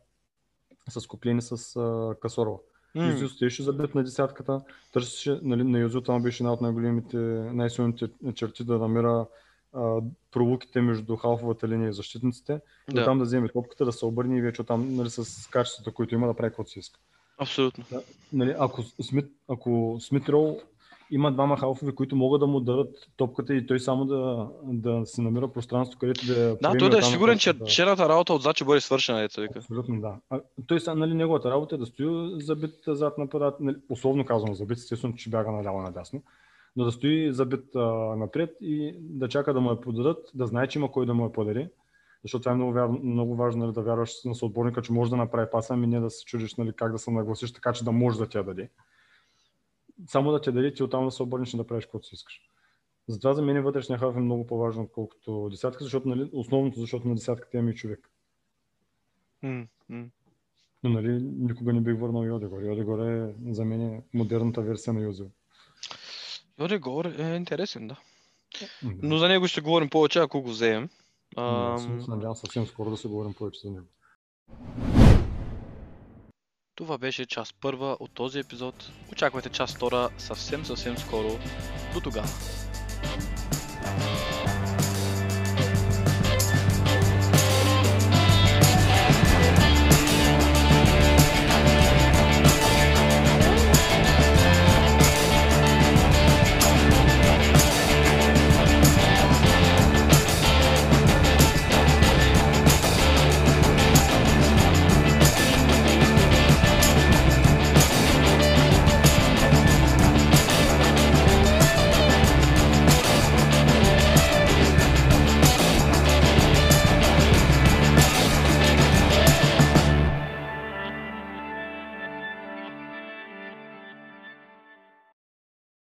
с Коплини, с uh, Касорова. Mm. Йозил стоеше забит на десятката, търсеше, нали, на Йозил там беше една от най-големите, най-силните черти да намира uh, пролуките между халфовата линия и защитниците, да. И там да вземе топката, да се обърне и вече оттам, нали, с качествата, които има, да прави каквото си иска. Абсолютно. Да, нали, ако, Смит, ако Смитро има двама халфови, които могат да му дадат топката и той само да, да се намира пространство, където да... Да, той да е сигурен, че да... черната работа отзад ще бъде свършена. Ето, вика. Абсолютно, да. А, той, нали, неговата работа е да стои забит зад нападат, нали, условно казвам забит, естествено, че бяга наляво надясно, но да стои забит а, напред и да чака да му я подадат, да знае, че има кой да му я подари. Защото това е много, вярно, много важно, нали, да вярваш на съотборника, че може да направи паса, ами не да се чудиш, нали, как да се нагласиш, така че да можеш да тя даде. Само да тя даде, ти оттам да се обърнеш и да правиш каквото си искаш. Затова за мен вътрешния халф е много по-важен, отколкото десятка, защото, нали, основното, защото на десятката имаме и човек. Mm-hmm. Но, нали, никога не бих върнал Йоди Гор. Йоди Гор е за мен модерната версия на Йозил. Йоди Гор е интересен, да. Mm-hmm. Но за него ще говорим повече, ако го вземем. Um... Надявам съвсем скоро да се говорим повече за него. Това беше част първа от този епизод. Очаквайте част втора съвсем съвсем скоро. До тогава.